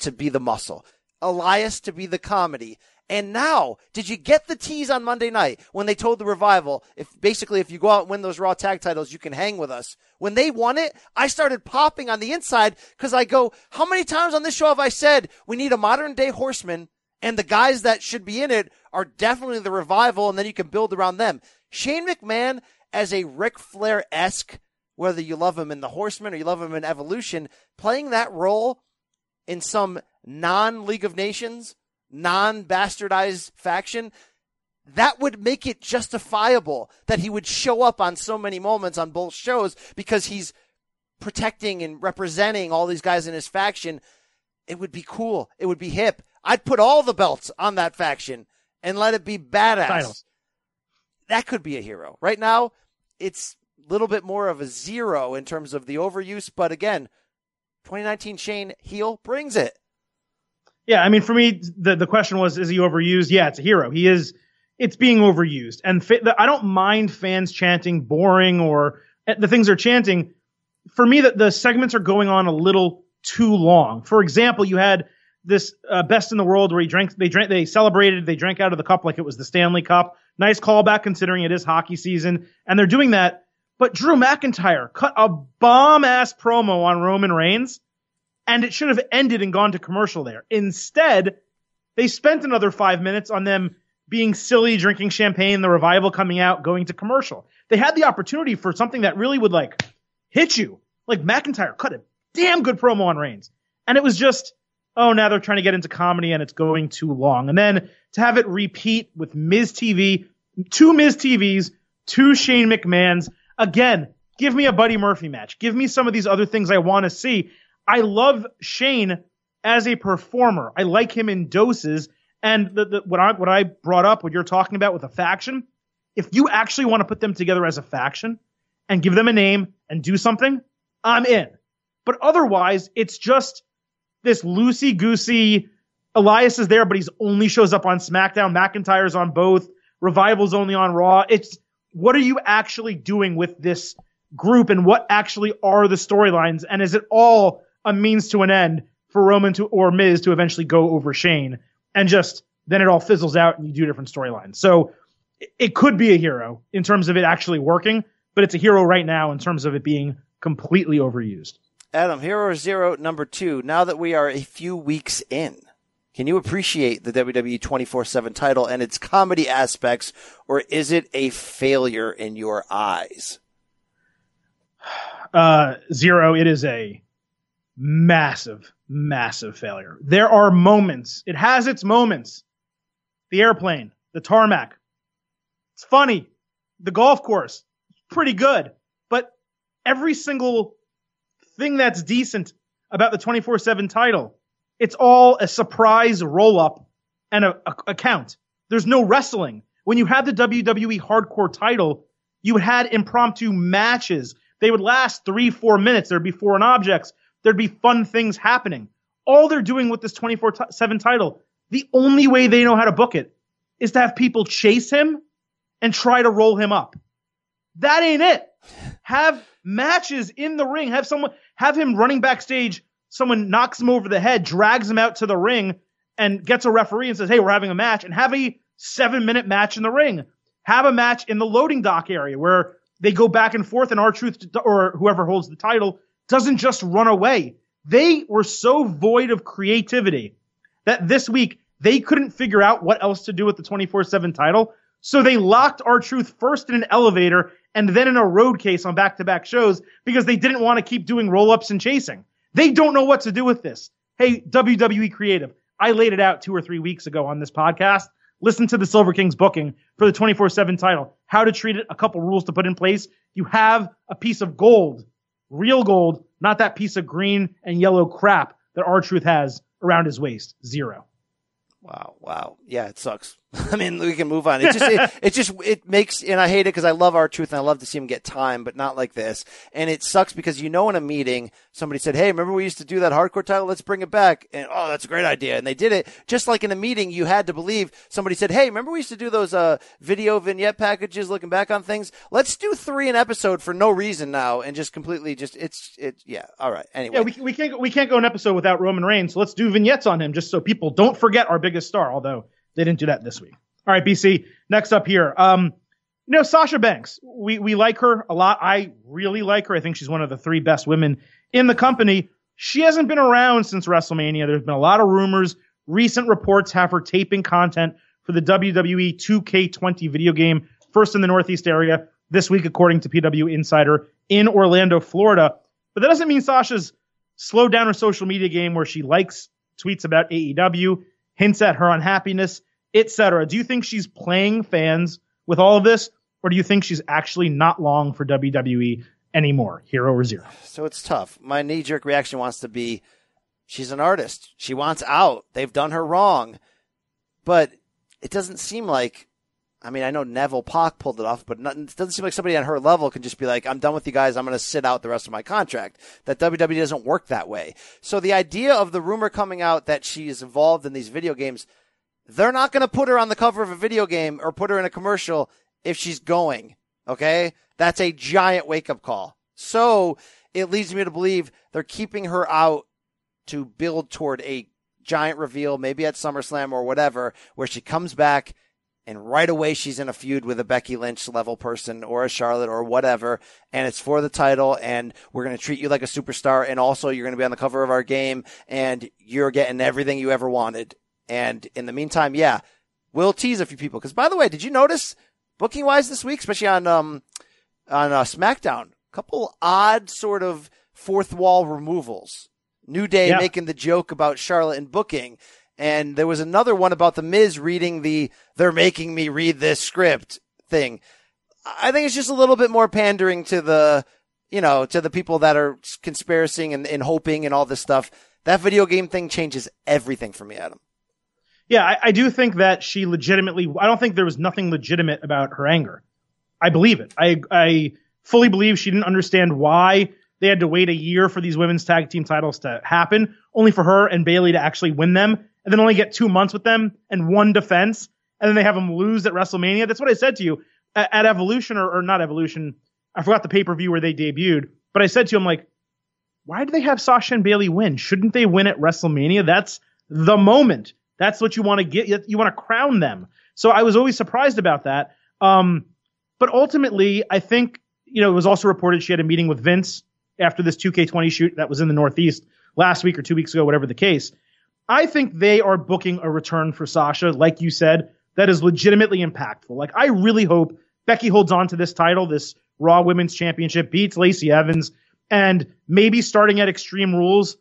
to be the muscle. Elias to be the comedy. And now, did you get the tease on Monday night when they told the Revival, if you go out and win those Raw tag titles, you can hang with us? When they won it, I started popping on the inside because I go, how many times on this show have I said we need a modern day Horseman, and the guys that should be in it are definitely the Revival, and then you can build around them? Shane McMahon as a Ric Flair-esque, whether you love him in the Horseman or you love him in Evolution, playing that role in some non-League of Nations, non-bastardized faction, that would make it justifiable that he would show up on so many moments on both shows because he's protecting and representing all these guys in his faction. It would be cool. It would be hip. I'd put all the belts on that faction and let it be badass. Titles. That could be a hero. Right now, it's a little bit more of a zero in terms of the overuse, but again, 2019 Shane heel brings it. Yeah, I mean, for me, the question was, is he overused? Yeah, it's a hero. He is. It's being overused. And I don't mind fans chanting boring or the things they're chanting. For me, the segments are going on a little too long. For example, you had this Best in the World where they drank out of the cup like it was the Stanley Cup. Nice callback considering it is hockey season. And they're doing that. But Drew McIntyre cut a bomb-ass promo on Roman Reigns, and it should have ended and gone to commercial there. Instead, they spent another 5 minutes on them being silly, drinking champagne, the Revival coming out, going to commercial. They had the opportunity for something that really would, like, hit you. Like, McIntyre cut a damn good promo on Reigns. And it was just, oh, now they're trying to get into comedy and it's going too long. And then to have it repeat with Miz TV, two Miz TVs, two Shane McMahons. Again, give me a Buddy Murphy match. Give me some of these other things I want to see. I love Shane as a performer. I like him in doses. And what I brought up, what you're talking about with a faction, if you actually want to put them together as a faction and give them a name and do something, I'm in. But otherwise, it's just this loosey-goosey, Elias is there, but he's only shows up on SmackDown. McIntyre's on both. Revival's only on Raw. It's what are you actually doing with this group and what actually are the storylines? And is it all a means to an end for Roman to or Miz to eventually go over Shane, and just then it all fizzles out and you do different storylines? So it could be a hero in terms of it actually working, but it's a hero right now in terms of it being completely overused. Adam, Hero or Zero number 2. Now that we are a few weeks in, can you appreciate the WWE 24/7 title and its comedy aspects, or is it a failure in your eyes? Zero. It is a massive, massive failure. There are moments. It has its moments. The airplane, the tarmac. It's funny. The golf course, pretty good. But every single thing that's decent about the 24/7 title. It's all a surprise roll-up and a count. There's no wrestling. When you had the WWE Hardcore title, you had impromptu matches. They would last 3-4 minutes. There'd be foreign objects. There'd be fun things happening. All they're doing with this 24/7 title, the only way they know how to book it is to have people chase him and try to roll him up. That ain't it. Have matches in the ring. Have him running backstage. Someone knocks him over the head, drags him out to the ring, and gets a referee and says, hey, we're having a match, and have a 7-minute match in the ring. Have a match in the loading dock area where they go back and forth and R-Truth or whoever holds the title doesn't just run away. They were so void of creativity that this week they couldn't figure out what else to do with the 24/7 title. So they locked R-Truth first in an elevator and then in a road case on back-to-back shows because they didn't want to keep doing roll-ups and chasing. They don't know what to do with this. Hey, WWE Creative, I laid it out 2 or 3 weeks ago on this podcast. Listen to the Silver Kings booking for the 24/7 title, how to treat it, a couple rules to put in place. You have a piece of gold, real gold, not that piece of green and yellow crap that R-Truth has around his waist. Zero. Wow. Yeah, it sucks. I mean, we can move on. It makes, and I hate it because I love R-Truth and I love to see him get time, but not like this. And it sucks because, you know, in a meeting, somebody said, hey, remember we used to do that hardcore title? Let's bring it back. And, oh, that's a great idea. And they did it. Just like in a meeting, you had to believe somebody said, hey, remember we used to do those video vignette packages looking back on things? Let's do 3 an episode for no reason now and just completely just, yeah, all right. Anyway. Yeah, we can't go an episode without Roman Reigns, so let's do vignettes on him just so people don't forget our biggest star, although they didn't do that this week. All right, BC, next up here. Sasha Banks, we like her a lot. I really like her. I think she's one of the 3 best women in the company. She hasn't been around since WrestleMania. There's been a lot of rumors. Recent reports have her taping content for the WWE 2K20 video game, first in the Northeast area this week, according to PW Insider, in Orlando, Florida. But that doesn't mean Sasha's slowed down her social media game where she likes tweets about AEW, hints at her unhappiness, etc. Do you think she's playing fans with all of this, or do you think she's actually not long for WWE anymore, hero or zero? So it's tough. My knee-jerk reaction wants to be, she's an artist. She wants out. They've done her wrong. But it doesn't seem like, I mean, I know Neville Pac pulled it off, but it doesn't seem like somebody on her level can just be like, I'm done with you guys. I'm going to sit out the rest of my contract. That WWE doesn't work that way. So the idea of the rumor coming out that she is involved in these video games, they're not going to put her on the cover of a video game or put her in a commercial if she's going, okay? That's a giant wake-up call. So it leads me to believe they're keeping her out to build toward a giant reveal, maybe at SummerSlam or whatever, where she comes back and right away she's in a feud with a Becky Lynch-level person or a Charlotte or whatever, and it's for the title, and we're going to treat you like a superstar, and also you're going to be on the cover of our game, and you're getting everything you ever wanted. And in the meantime, yeah, we'll tease a few people. Because, by the way, did you notice, booking-wise this week, especially on SmackDown, a couple odd sort of fourth-wall removals. New Day making the joke about Charlotte and booking. And there was another one about The Miz reading the "they're making me read this script" thing. I think it's just a little bit more pandering to the people that are conspiring and hoping and all this stuff. That video game thing changes everything for me, Adam. Yeah, I do think that she legitimately, I don't think there was nothing legitimate about her anger. I believe it. I fully believe she didn't understand why they had to wait a year for these women's tag team titles to happen, only for her and Bayley to actually win them, and then only get 2 months with them and 1 defense, and then they have them lose at WrestleMania. That's what I said to you at Evolution, or not Evolution. I forgot the pay-per-view where they debuted, but I said to you, I'm like, why do they have Sasha and Bayley win? Shouldn't they win at WrestleMania? That's the moment. That's what you want to get. You want to crown them. So I was always surprised about that. But ultimately, I think, it was also reported she had a meeting with Vince after this 2K20 shoot that was in the Northeast last week or 2 weeks ago, whatever the case. I think they are booking a return for Sasha, like you said, that is legitimately impactful. Like, I really hope Becky holds on to this title, this Raw Women's Championship, beats Lacey Evans, and maybe starting at Extreme Rules,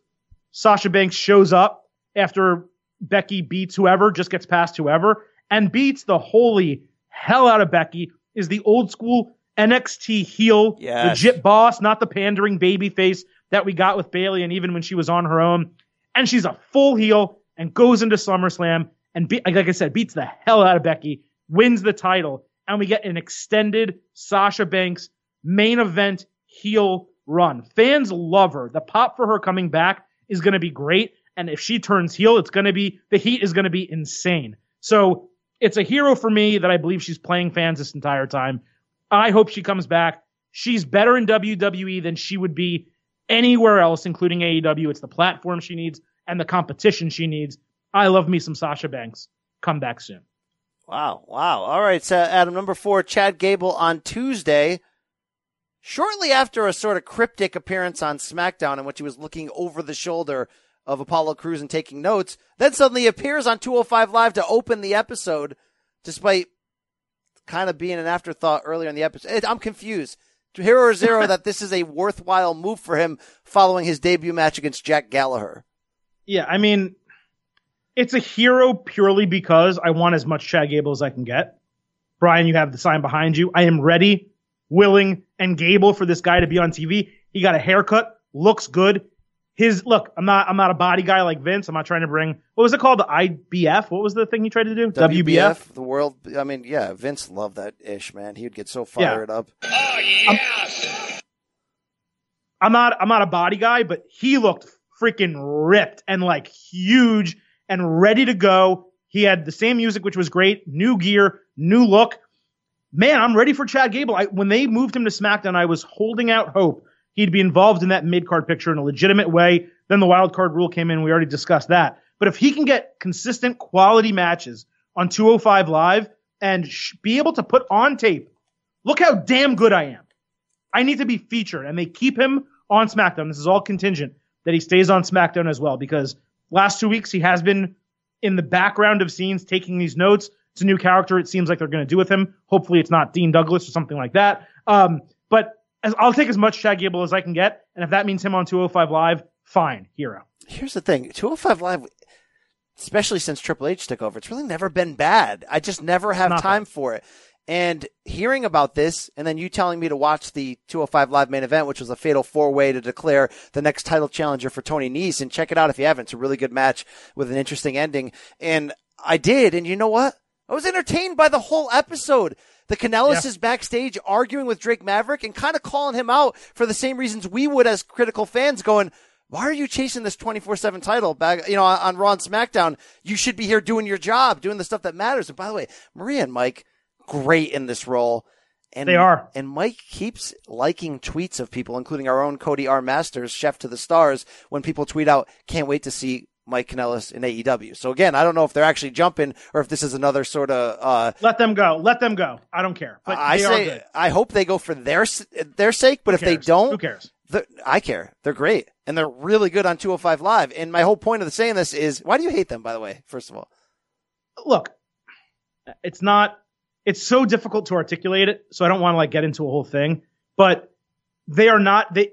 Sasha Banks shows up after Becky beats whoever, just gets past whoever, and beats the holy hell out of Becky, is the old school NXT heel, legit boss, not the pandering baby face that we got with Bayley, and even when she was on her own. And she's a full heel and goes into SummerSlam and, like I said, beats the hell out of Becky, wins the title, and we get an extended Sasha Banks main event heel run. Fans love her. The pop for her coming back is going to be great, and if she turns heel, it's going to be, the heat is going to be insane. So it's a hero for me that I believe she's playing fans this entire time. I hope she comes back. She's better in WWE than she would be anywhere else, including AEW. It's the platform she needs and the competition she needs. I love me some Sasha Banks. Come back soon. Wow. All right, so Adam, number 4, Chad Gable on Tuesday. Shortly after a sort of cryptic appearance on SmackDown in which he was looking over the shoulder of Apollo Crews and taking notes, then suddenly appears on 205 Live to open the episode, despite kind of being an afterthought earlier in the episode. I'm confused. Hero Zero that this is a worthwhile move for him following his debut match against Jack Gallagher. Yeah, I mean, it's a hero purely because I want as much Chad Gable as I can get. Brian, you have the sign behind you. I am ready, willing, and Gable for this guy to be on TV. He got a haircut, looks good. Look, I'm not a body guy like Vince. I'm not trying to bring, what was it called? The IBF? What was the thing he tried to do? WBF? The world. I mean, yeah, Vince loved that ish, man. He would get so fired up. Oh, yes! I'm not a body guy, but he looked freaking ripped and like huge and ready to go. He had the same music, which was great. New gear, new look. Man, I'm ready for Chad Gable. When they moved him to SmackDown, I was holding out hope he'd be involved in that mid-card picture in a legitimate way. Then the wild card rule came in. We already discussed that. But if he can get consistent quality matches on 205 Live and be able to put on tape, look how damn good I am. I need to be featured. And they keep him on SmackDown. This is all contingent that he stays on SmackDown as well, because last 2 weeks he has been in the background of scenes taking these notes. It's a new character it seems like they're going to do with him. Hopefully it's not Dean Douglas or something like that. But I'll take as much Chad Gable as I can get, and if that means him on 205 Live, fine, hero. Here's the thing. 205 Live, especially since Triple H took over, it's really never been bad. I just never have time for it. And hearing about this, and then you telling me to watch the 205 Live main event, which was a fatal four-way to declare the next title challenger for Tony Nese, and check it out if you haven't. It's a really good match with an interesting ending. And I did, and you know what? I was entertained by the whole episode. The Kanellis is backstage arguing with Drake Maverick and kind of calling him out for the same reasons we would as critical fans, going, why are you chasing this 24/7 title back, you know, on Raw and SmackDown? You should be here doing your job, doing the stuff that matters. And by the way, Maria and Mike, great in this role. And they are. And Mike keeps liking tweets of people, including our own Cody R. Masters, Chef to the Stars, when people tweet out, can't wait to see Mike Kanellis in AEW. So again, I don't know if they're actually jumping or if this is another sort of let them go. I don't care. But they are good. I hope they go for their sake. But if they don't, who cares? I care. They're great and they're really good on 205 Live. And my whole point of saying this is, why do you hate them? By the way, first of all, look, it's so difficult to articulate it. So I don't want to get into a whole thing, but they,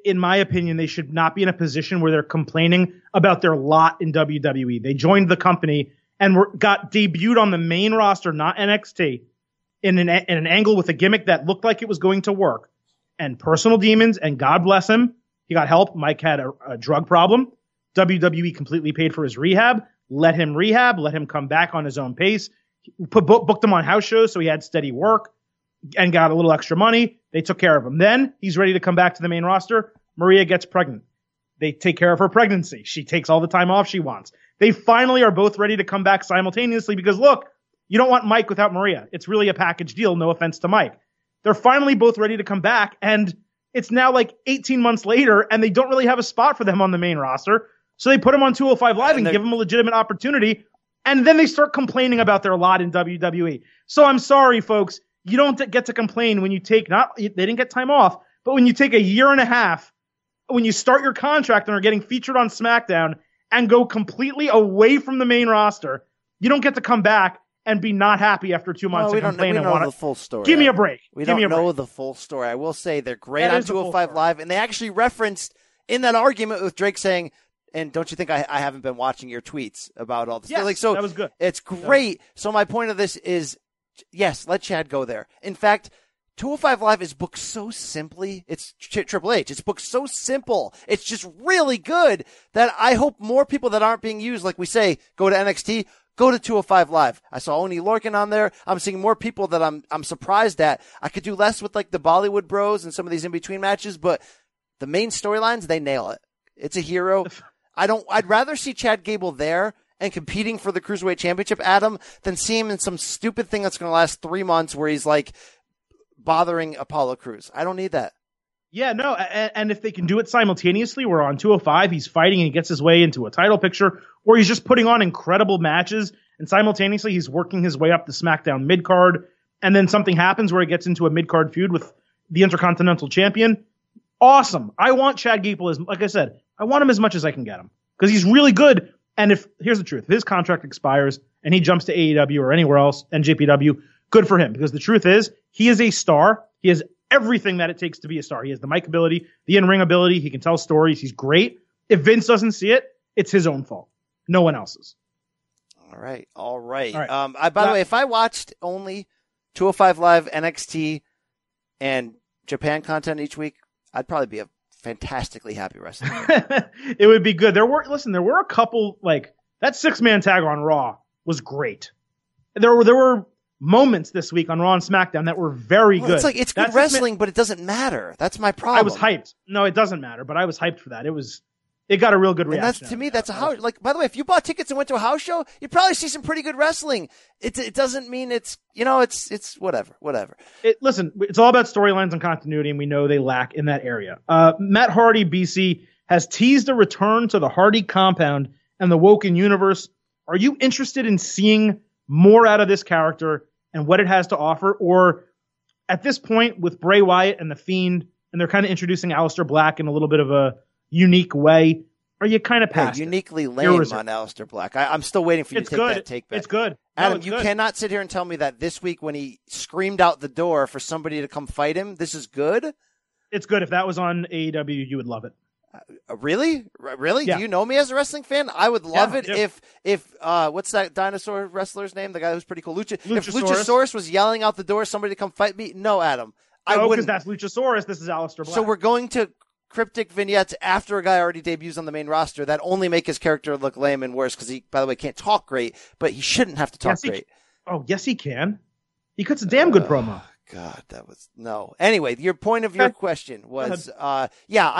in my opinion, they should not be in a position where they're complaining about their lot in WWE. They joined the company and got debuted on the main roster, not NXT, in an angle with a gimmick that looked like it was going to work. And personal demons, and God bless him, he got help. Mike had a drug problem. WWE completely paid for his rehab, let him rehab, let him come back on his own pace, booked him on house shows so he had steady work and got a little extra money. They took care of him. Then he's ready to come back to the main roster. Maria gets pregnant. They take care of her pregnancy. She takes all the time off she wants. They finally are both ready to come back simultaneously because, look, you don't want Mike without Maria. It's really a package deal, no offense to Mike. They're finally both ready to come back, and it's now 18 months later, and they don't really have a spot for them on the main roster. So they put him on 205 Live and give him a legitimate opportunity, and then they start complaining about their lot in WWE. So I'm sorry, folks. You don't get to complain when you take they didn't get time off, but when you take a year and a half, when you start your contract and are getting featured on SmackDown and go completely away from the main roster, you don't get to come back and be not happy after 2 months and complain. We don't know the full story. Give me a break. We don't know the full story. I will say they're great on 205 Live, and they actually referenced in that argument with Drake saying, and don't you think I haven't been watching your tweets about all this? Yes, so that was good. It's great. So my point of this is, yes, let Chad go there. In fact, 205 Live is booked so simply. It's Triple H. It's booked so simple. It's just really good that I hope more people that aren't being used, like we say, go to NXT, go to 205 Live. I saw Oney Lorcan on there. I'm seeing more people that I'm surprised at. I could do less with like the Bollywood Bros and some of these in-between matches, but the main storylines, they nail it. It's a hero. I'd rather see Chad Gable there and competing for the Cruiserweight Championship, Adam, than see him in some stupid thing that's going to last 3 months where he's like bothering Apollo Crews. I don't need that. Yeah, no, and if they can do it simultaneously, we're on 205, he's fighting and he gets his way into a title picture, or he's just putting on incredible matches, and simultaneously he's working his way up the SmackDown mid-card, and then something happens where he gets into a mid-card feud with the Intercontinental Champion. Awesome. I want Chad Gable, like I said, I want him as much as I can get him, because he's really good, and here's the truth, if his contract expires and he jumps to AEW or anywhere else, NJPW, good for him, because the truth is, he is a star, he is everything that it takes to be a star. He has the mic ability, the in-ring ability. He can tell stories. He's great. If Vince doesn't see it, it's his own fault. No one else's. All right. By the way, if I watched only 205 Live, NXT, and Japan content each week, I'd probably be a fantastically happy wrestler. It would be good. There were a couple, like that 6-man tag on Raw was great. There were moments this week on Raw and SmackDown that were very good. That's good wrestling, but it doesn't matter. That's my problem. I was hyped. No, it doesn't matter, but I was hyped for that. It got a real good reaction. That's a house. Like, by the way, if you bought tickets and went to a house show, you'd probably see some pretty good wrestling. It doesn't mean it's whatever. It's all about storylines and continuity, and we know they lack in that area. Matt Hardy, BC, has teased a return to the Hardy compound and the Woken universe. Are you interested in seeing more out of this character and what it has to offer, or at this point with Bray Wyatt and The Fiend, and they're kind of introducing Aleister Black in a little bit of a unique way, are you kind of past uniquely lame on Aleister Black? I'm still waiting for you to take that take back. It's good. Adam, you cannot sit here and tell me that this week when he screamed out the door for somebody to come fight him, this is good? It's good. If that was on AEW, you would love it. Really? Yeah. Do you know me as a wrestling fan? I would love it if what's that dinosaur wrestler's name? The guy who's pretty cool, Luchasaurus. If Luchasaurus was yelling out the door, somebody to come fight me? No, Adam, I wouldn't. Because that's Luchasaurus. This is Aleister Black. So we're going to cryptic vignettes after a guy already debuts on the main roster that only make his character look lame and worse because he, by the way, can't talk great, but he shouldn't have to talk great. Oh, yes, he can. He cuts a damn good promo. God, that was no. Anyway, your point of your question was, I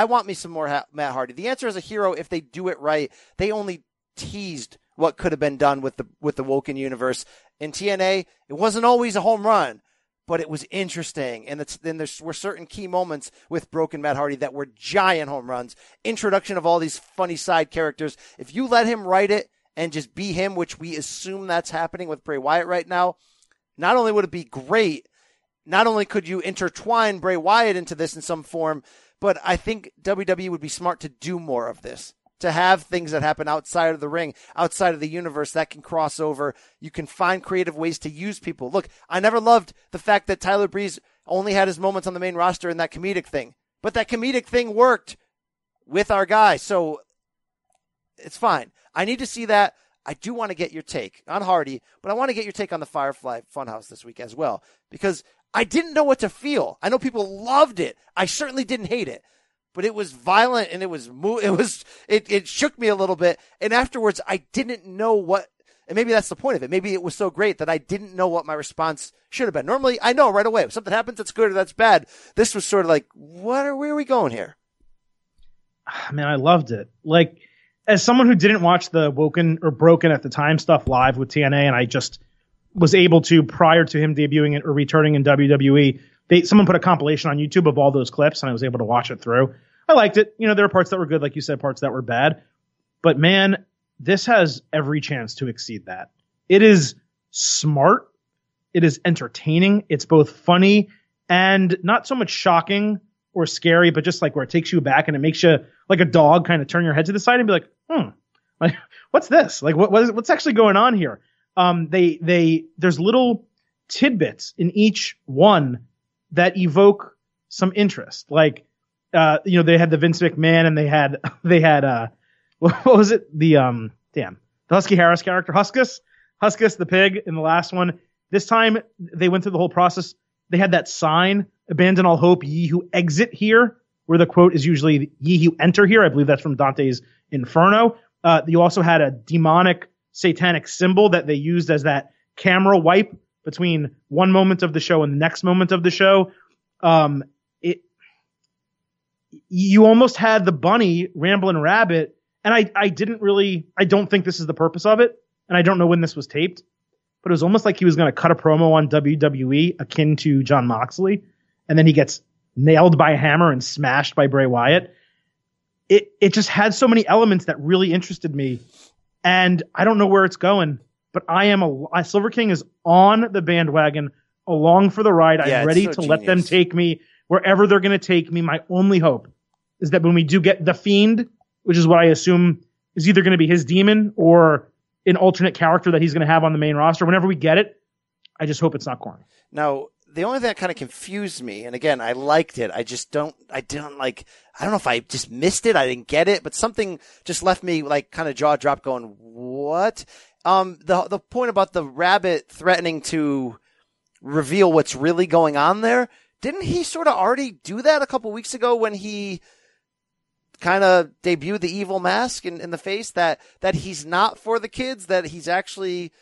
want me some more Matt Hardy. The answer is a hero if they do it right. They only teased what could have been done with the Woken universe in TNA. It wasn't always a home run, but it was interesting. And then there were certain key moments with Broken Matt Hardy that were giant home runs. Introduction of all these funny side characters. If you let him write it and just be him, which we assume that's happening with Bray Wyatt right now, not only would it be great. Not only could you intertwine Bray Wyatt into this in some form, but I think WWE would be smart to do more of this, to have things that happen outside of the ring, outside of the universe that can cross over. You can find creative ways to use people. Look, I never loved the fact that Tyler Breeze only had his moments on the main roster in that comedic thing, but that comedic thing worked with our guy, so it's fine. I need to see that. I do want to get your take on Hardy, but I want to get your take on the Firefly Funhouse this week as well, because I didn't know what to feel. I know people loved it. I certainly didn't hate it, but it was violent and it shook me a little bit. And afterwards, I didn't know and maybe that's the point of it. Maybe it was so great that I didn't know what my response should have been. Normally, I know right away. If something happens, that's good or that's bad. This was sort of like, where are we going here? Man, I loved it. Like, as someone who didn't watch the Woken or Broken at the time stuff live with TNA, and I just was able to prior to him debuting or returning in WWE. Someone put a compilation on YouTube of all those clips, and I was able to watch it through. I liked it. You know, there were parts that were good, like you said, parts that were bad. But man, this has every chance to exceed that. It is smart. It is entertaining. It's both funny and not so much shocking or scary, but just like where it takes you back and it makes you like a dog kind of turn your head to the side and be like, like what's this? Like what's actually going on here? There's little tidbits in each one that evoke some interest. Like, they had the Vince McMahon and they had what was it? The Husky Harris character, Huskus the pig in the last one. This time they went through the whole process. they had that sign, abandon all hope, ye who exit here, where the quote is usually ye who enter here. I believe that's from Dante's Inferno. You also had a demonic satanic symbol that they used as that camera wipe between one moment of the show and the next moment of the show. You almost had the bunny, Ramblin' Rabbit, and I don't think this is the purpose of it, and I don't know when this was taped, but it was almost like he was going to cut a promo on WWE akin to Jon Moxley, and then he gets nailed by a hammer and smashed by Bray Wyatt. It just had so many elements that really interested me, and I don't know where it's going, but Silver King is on the bandwagon, along for the ride. Yeah, I'm ready to let them take me wherever they're going to take me. My only hope is that when we do get The Fiend, which is what I assume is either going to be his demon or an alternate character that he's going to have on the main roster, whenever we get it, I just hope it's not corny. Now, the only thing that kind of confused me, and again, I liked it. I don't know if I just missed it. I didn't get it, but something just left me like kind of jaw drop going, what? The point about the rabbit threatening to reveal what's really going on there. Didn't he sort of already do that a couple weeks ago when he kind of debuted the evil mask in the face that he's not for the kids, that he's actually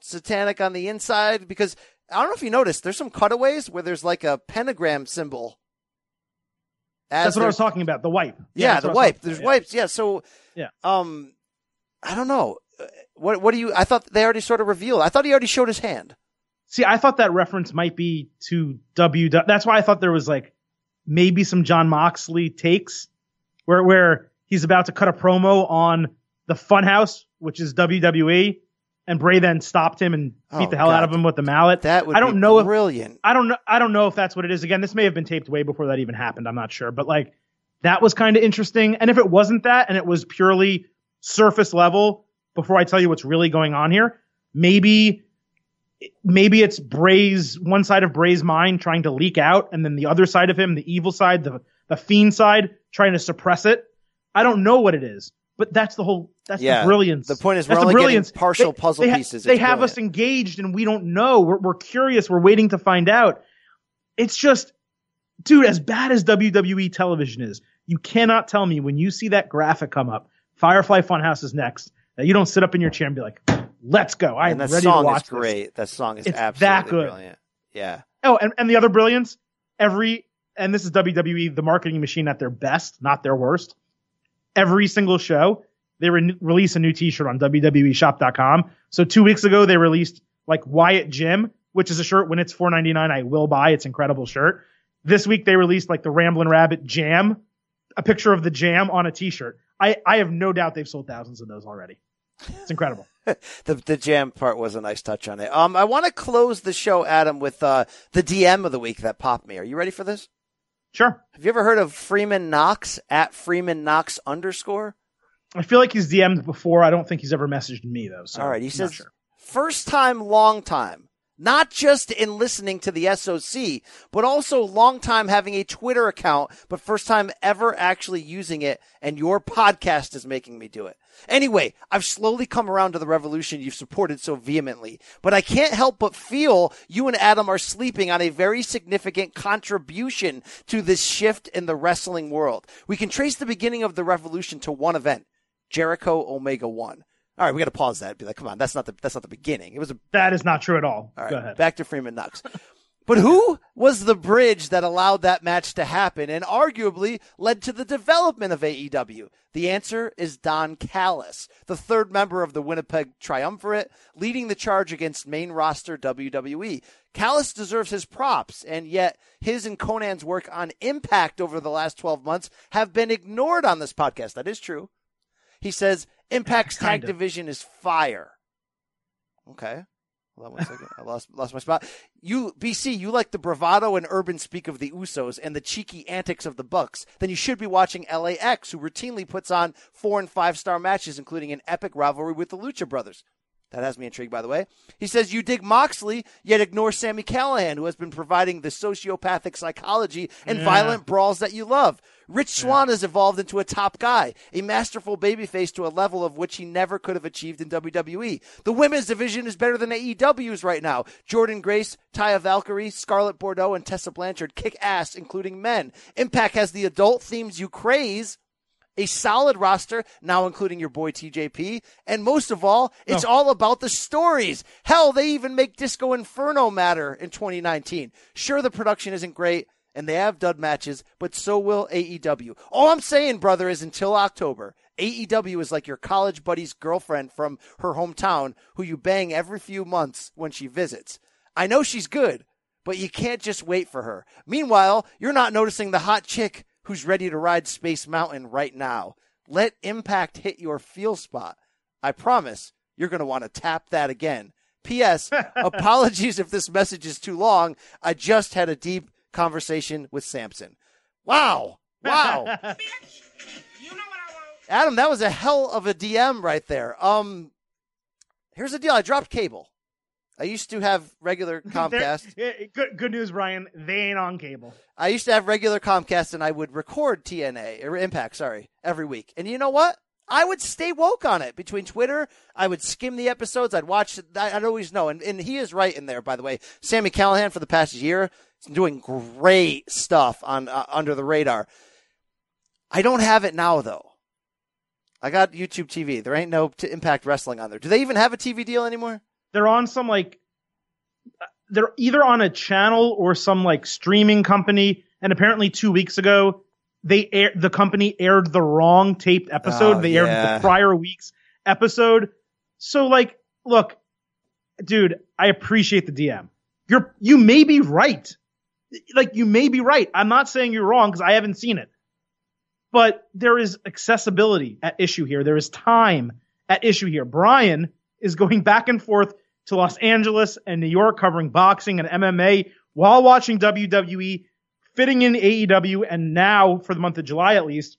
satanic on the inside? Because I don't know if you noticed, there's some cutaways where there's like a pentagram symbol. That's what I was talking about. The wipe. Yeah, the wipe. There's wipes. Yeah. So, yeah. I don't know. What do you, I thought they already sort of revealed. I thought he already showed his hand. See, I thought that reference might be to WWE. That's why I thought there was like maybe some Jon Moxley takes where he's about to cut a promo on the Funhouse, which is WWE, and Bray then stopped him and beat the hell out of him with the mallet. That would be brilliant. I don't know if that's what it is. Again, this may have been taped way before that even happened. I'm not sure, but like that was kind of interesting. And if it wasn't that, and it was purely surface level, before I tell you what's really going on here, maybe it's one side of Bray's mind trying to leak out, and then the other side of him, the evil side, the fiend side, trying to suppress it. I don't know what it is, but that's the brilliance. The point is we're only getting partial puzzle pieces. They have us engaged, and we don't know. We're curious. We're waiting to find out. It's just, dude, as bad as WWE television is, you cannot tell me when you see that graphic come up, Firefly Funhouse is next, that you don't sit up in your chair and be like, let's go. I am ready to watch this. That song is great. That song is absolutely brilliant. Yeah. Oh, and the other brilliance, and this is WWE, the marketing machine at their best, not their worst. Every single show, they release a new t-shirt on WWEshop.com. So 2 weeks ago, they released like Wyatt Jim, which is a shirt when it's $4.99, I will buy. It's an incredible shirt. This week, they released like the Ramblin' Rabbit Jam, a picture of the jam on a t-shirt. I have no doubt they've sold thousands of those already. It's incredible. The jam part was a nice touch on it. I want to close the show, Adam, with the DM of the week that popped me. Are you ready for this? Sure. Have you ever heard of Freeman Knox at Freeman Knox _? I feel like he's DM'd before. I don't think he's ever messaged me, though. So all right. He says, sure. First time, long time. Not just in listening to the SOC, but also long time having a Twitter account, but first time ever actually using it, and your podcast is making me do it. Anyway, I've slowly come around to the revolution you've supported so vehemently, but I can't help but feel you and Adam are sleeping on a very significant contribution to this shift in the wrestling world. We can trace the beginning of the revolution to one event, Jericho Omega 1. All right, we got to pause that and be like, come on, that's not the beginning. It was that is not true at all. All right, go ahead. Back to Freeman Knox. But who was the bridge that allowed that match to happen and arguably led to the development of AEW? The answer is Don Callis, the third member of the Winnipeg Triumvirate, leading the charge against main roster WWE. Callis deserves his props, and yet his and Conan's work on Impact over the last 12 months have been ignored on this podcast. That is true. He says, Impact's tag division is fire. Okay. Hold on 1 second. I lost my spot. You, BC, you like the bravado and urban speak of the Usos and the cheeky antics of the Bucks. Then you should be watching LAX, who routinely puts on 4- and 5-star matches, including an epic rivalry with the Lucha Brothers. That has me intrigued, by the way. He says, you dig Moxley, yet ignore Sami Callihan, who has been providing the sociopathic psychology and violent brawls that you love. Rich Swann has evolved into a top guy, a masterful babyface to a level of which he never could have achieved in WWE. The women's division is better than AEW's right now. Jordynne Grace, Taya Valkyrie, Scarlett Bordeaux, and Tessa Blanchard kick ass, including men. Impact has the adult themes you craze. A solid roster, now including your boy TJP. And most of all, it's all about the stories. Hell, they even make Disco Inferno matter in 2019. Sure, the production isn't great, and they have dud matches, but so will AEW. All I'm saying, brother, is until October, AEW is like your college buddy's girlfriend from her hometown who you bang every few months when she visits. I know she's good, but you can't just wait for her. Meanwhile, you're not noticing the hot chick who's ready to ride Space Mountain right now. Let Impact hit your feel spot. I promise you're going to want to tap that again. P.S. Apologies if this message is too long. I just had a deep conversation with Samson. Wow. Wow. You know what I want. Adam, that was a hell of a DM right there. Here's the deal. I dropped cable. I used to have regular Comcast. Good news, Brian. They ain't on cable. I used to have regular Comcast, and I would record TNA or Impact, every week. And you know what? I would stay woke on it. Between Twitter, I would skim the episodes. I'd watch. I'd always know. And he is right in there, by the way. Sami Callihan, for the past year, is doing great stuff on Under the Radar. I don't have it now, though. I got YouTube TV. There ain't no Impact Wrestling on there. Do they even have a TV deal anymore? They're on some, they're either on a channel or some, streaming company. And apparently 2 weeks ago, the company aired the wrong taped episode. Aired the prior week's episode. So, look, dude, I appreciate the DM. You may be right. You may be right. I'm not saying you're wrong because I haven't seen it. But there is accessibility at issue here. There is time at issue here. Brian is going back and forth to Los Angeles and New York covering boxing and MMA while watching WWE, fitting in AEW, and now, for the month of July at least,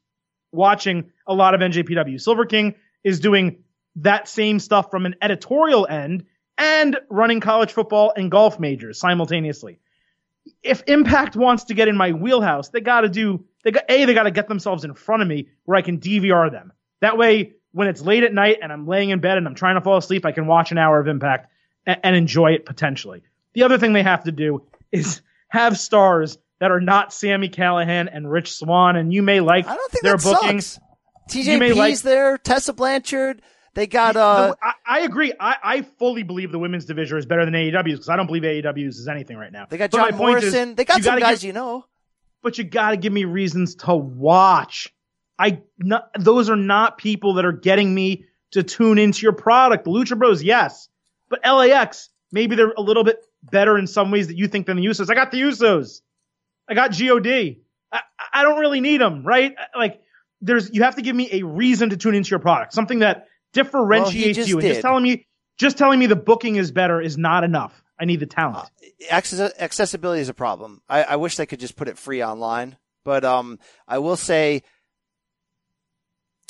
watching a lot of NJPW. Silver King is doing that same stuff from an editorial end and running college football and golf majors simultaneously. If Impact wants to get in my wheelhouse, they got to get themselves in front of me where I can DVR them. That way, when it's late at night and I'm laying in bed and I'm trying to fall asleep, I can watch an hour of Impact and enjoy it potentially. The other thing they have to do is have stars that are not Sami Callihan and Rich Swann, and you may like their bookings. I don't think that bookings sucks. TJP's there, Tessa Blanchard. They got I agree. I fully believe the women's division is better than AEW's because I don't believe AEW's is anything right now. They got John Morrison. They got some guys But you got to give me reasons to watch. Those are not people that are getting me to tune into your product. The Lucha Bros, yes. But LAX, maybe they're a little bit better in some ways that you think than the Usos. I got the Usos. I got GOD. I don't really need them, right? You have to give me a reason to tune into your product. Something that differentiates you. And just telling me the booking is better is not enough. I need the talent. Accessibility is a problem. I wish they could just put it free online. But I will say,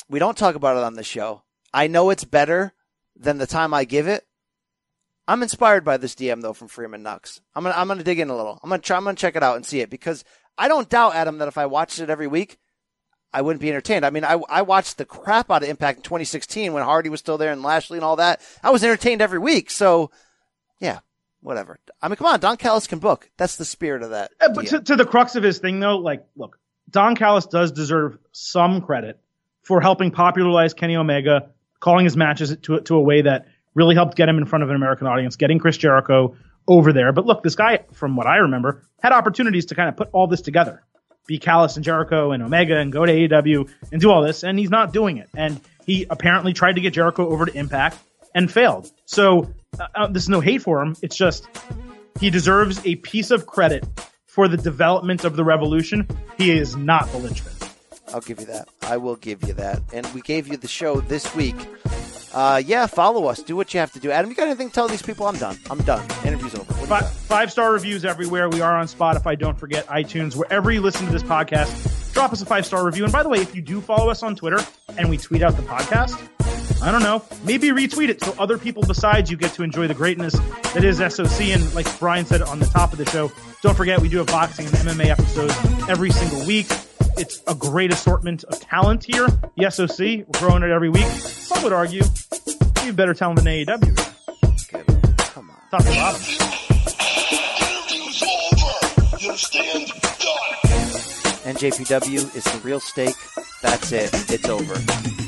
we don't talk about it on this show. I know it's better than the time I give it. I'm inspired by this DM though from Freeman Knox. I'm gonna dig in a little. I'm gonna check it out and see it because I don't doubt, Adam, that if I watched it every week, I wouldn't be entertained. I mean, I watched the crap out of Impact in 2016 when Hardy was still there and Lashley and all that. I was entertained every week. So yeah, whatever. I mean, come on, Don Callis can book. That's the spirit of that. But to the crux of his thing though, look, Don Callis does deserve some credit for helping popularize Kenny Omega, calling his matches to a way that really helped get him in front of an American audience, getting Chris Jericho over there. But look, this guy, from what I remember, had opportunities to kind of put all this together, be Callis and Jericho and Omega and go to AEW and do all this, and he's not doing it. And he apparently tried to get Jericho over to Impact and failed. So this is no hate for him. It's just he deserves a piece of credit for the development of the Revolution. He is not the linchpin. I'll give you that. I will give you that. And we gave you the show this week. Follow us. Do what you have to do. Adam, you got anything to tell these people? I'm done. Interview's over. Five-star reviews everywhere. We are on Spotify. Don't forget iTunes. Wherever you listen to this podcast, drop us a 5-star review. And by the way, if you do follow us on Twitter and we tweet out the podcast, I don't know, maybe retweet it so other people besides you get to enjoy the greatness that is SOC. And like Brian said on the top of the show, don't forget we do have boxing and MMA episodes every single week. It's a great assortment of talent here. The SOC, we're growing it every week. Some would argue we have better talent than AEW. Okay, man, come on. Top to bottom. You understand? NJPW is the real stake. That's it. It's over.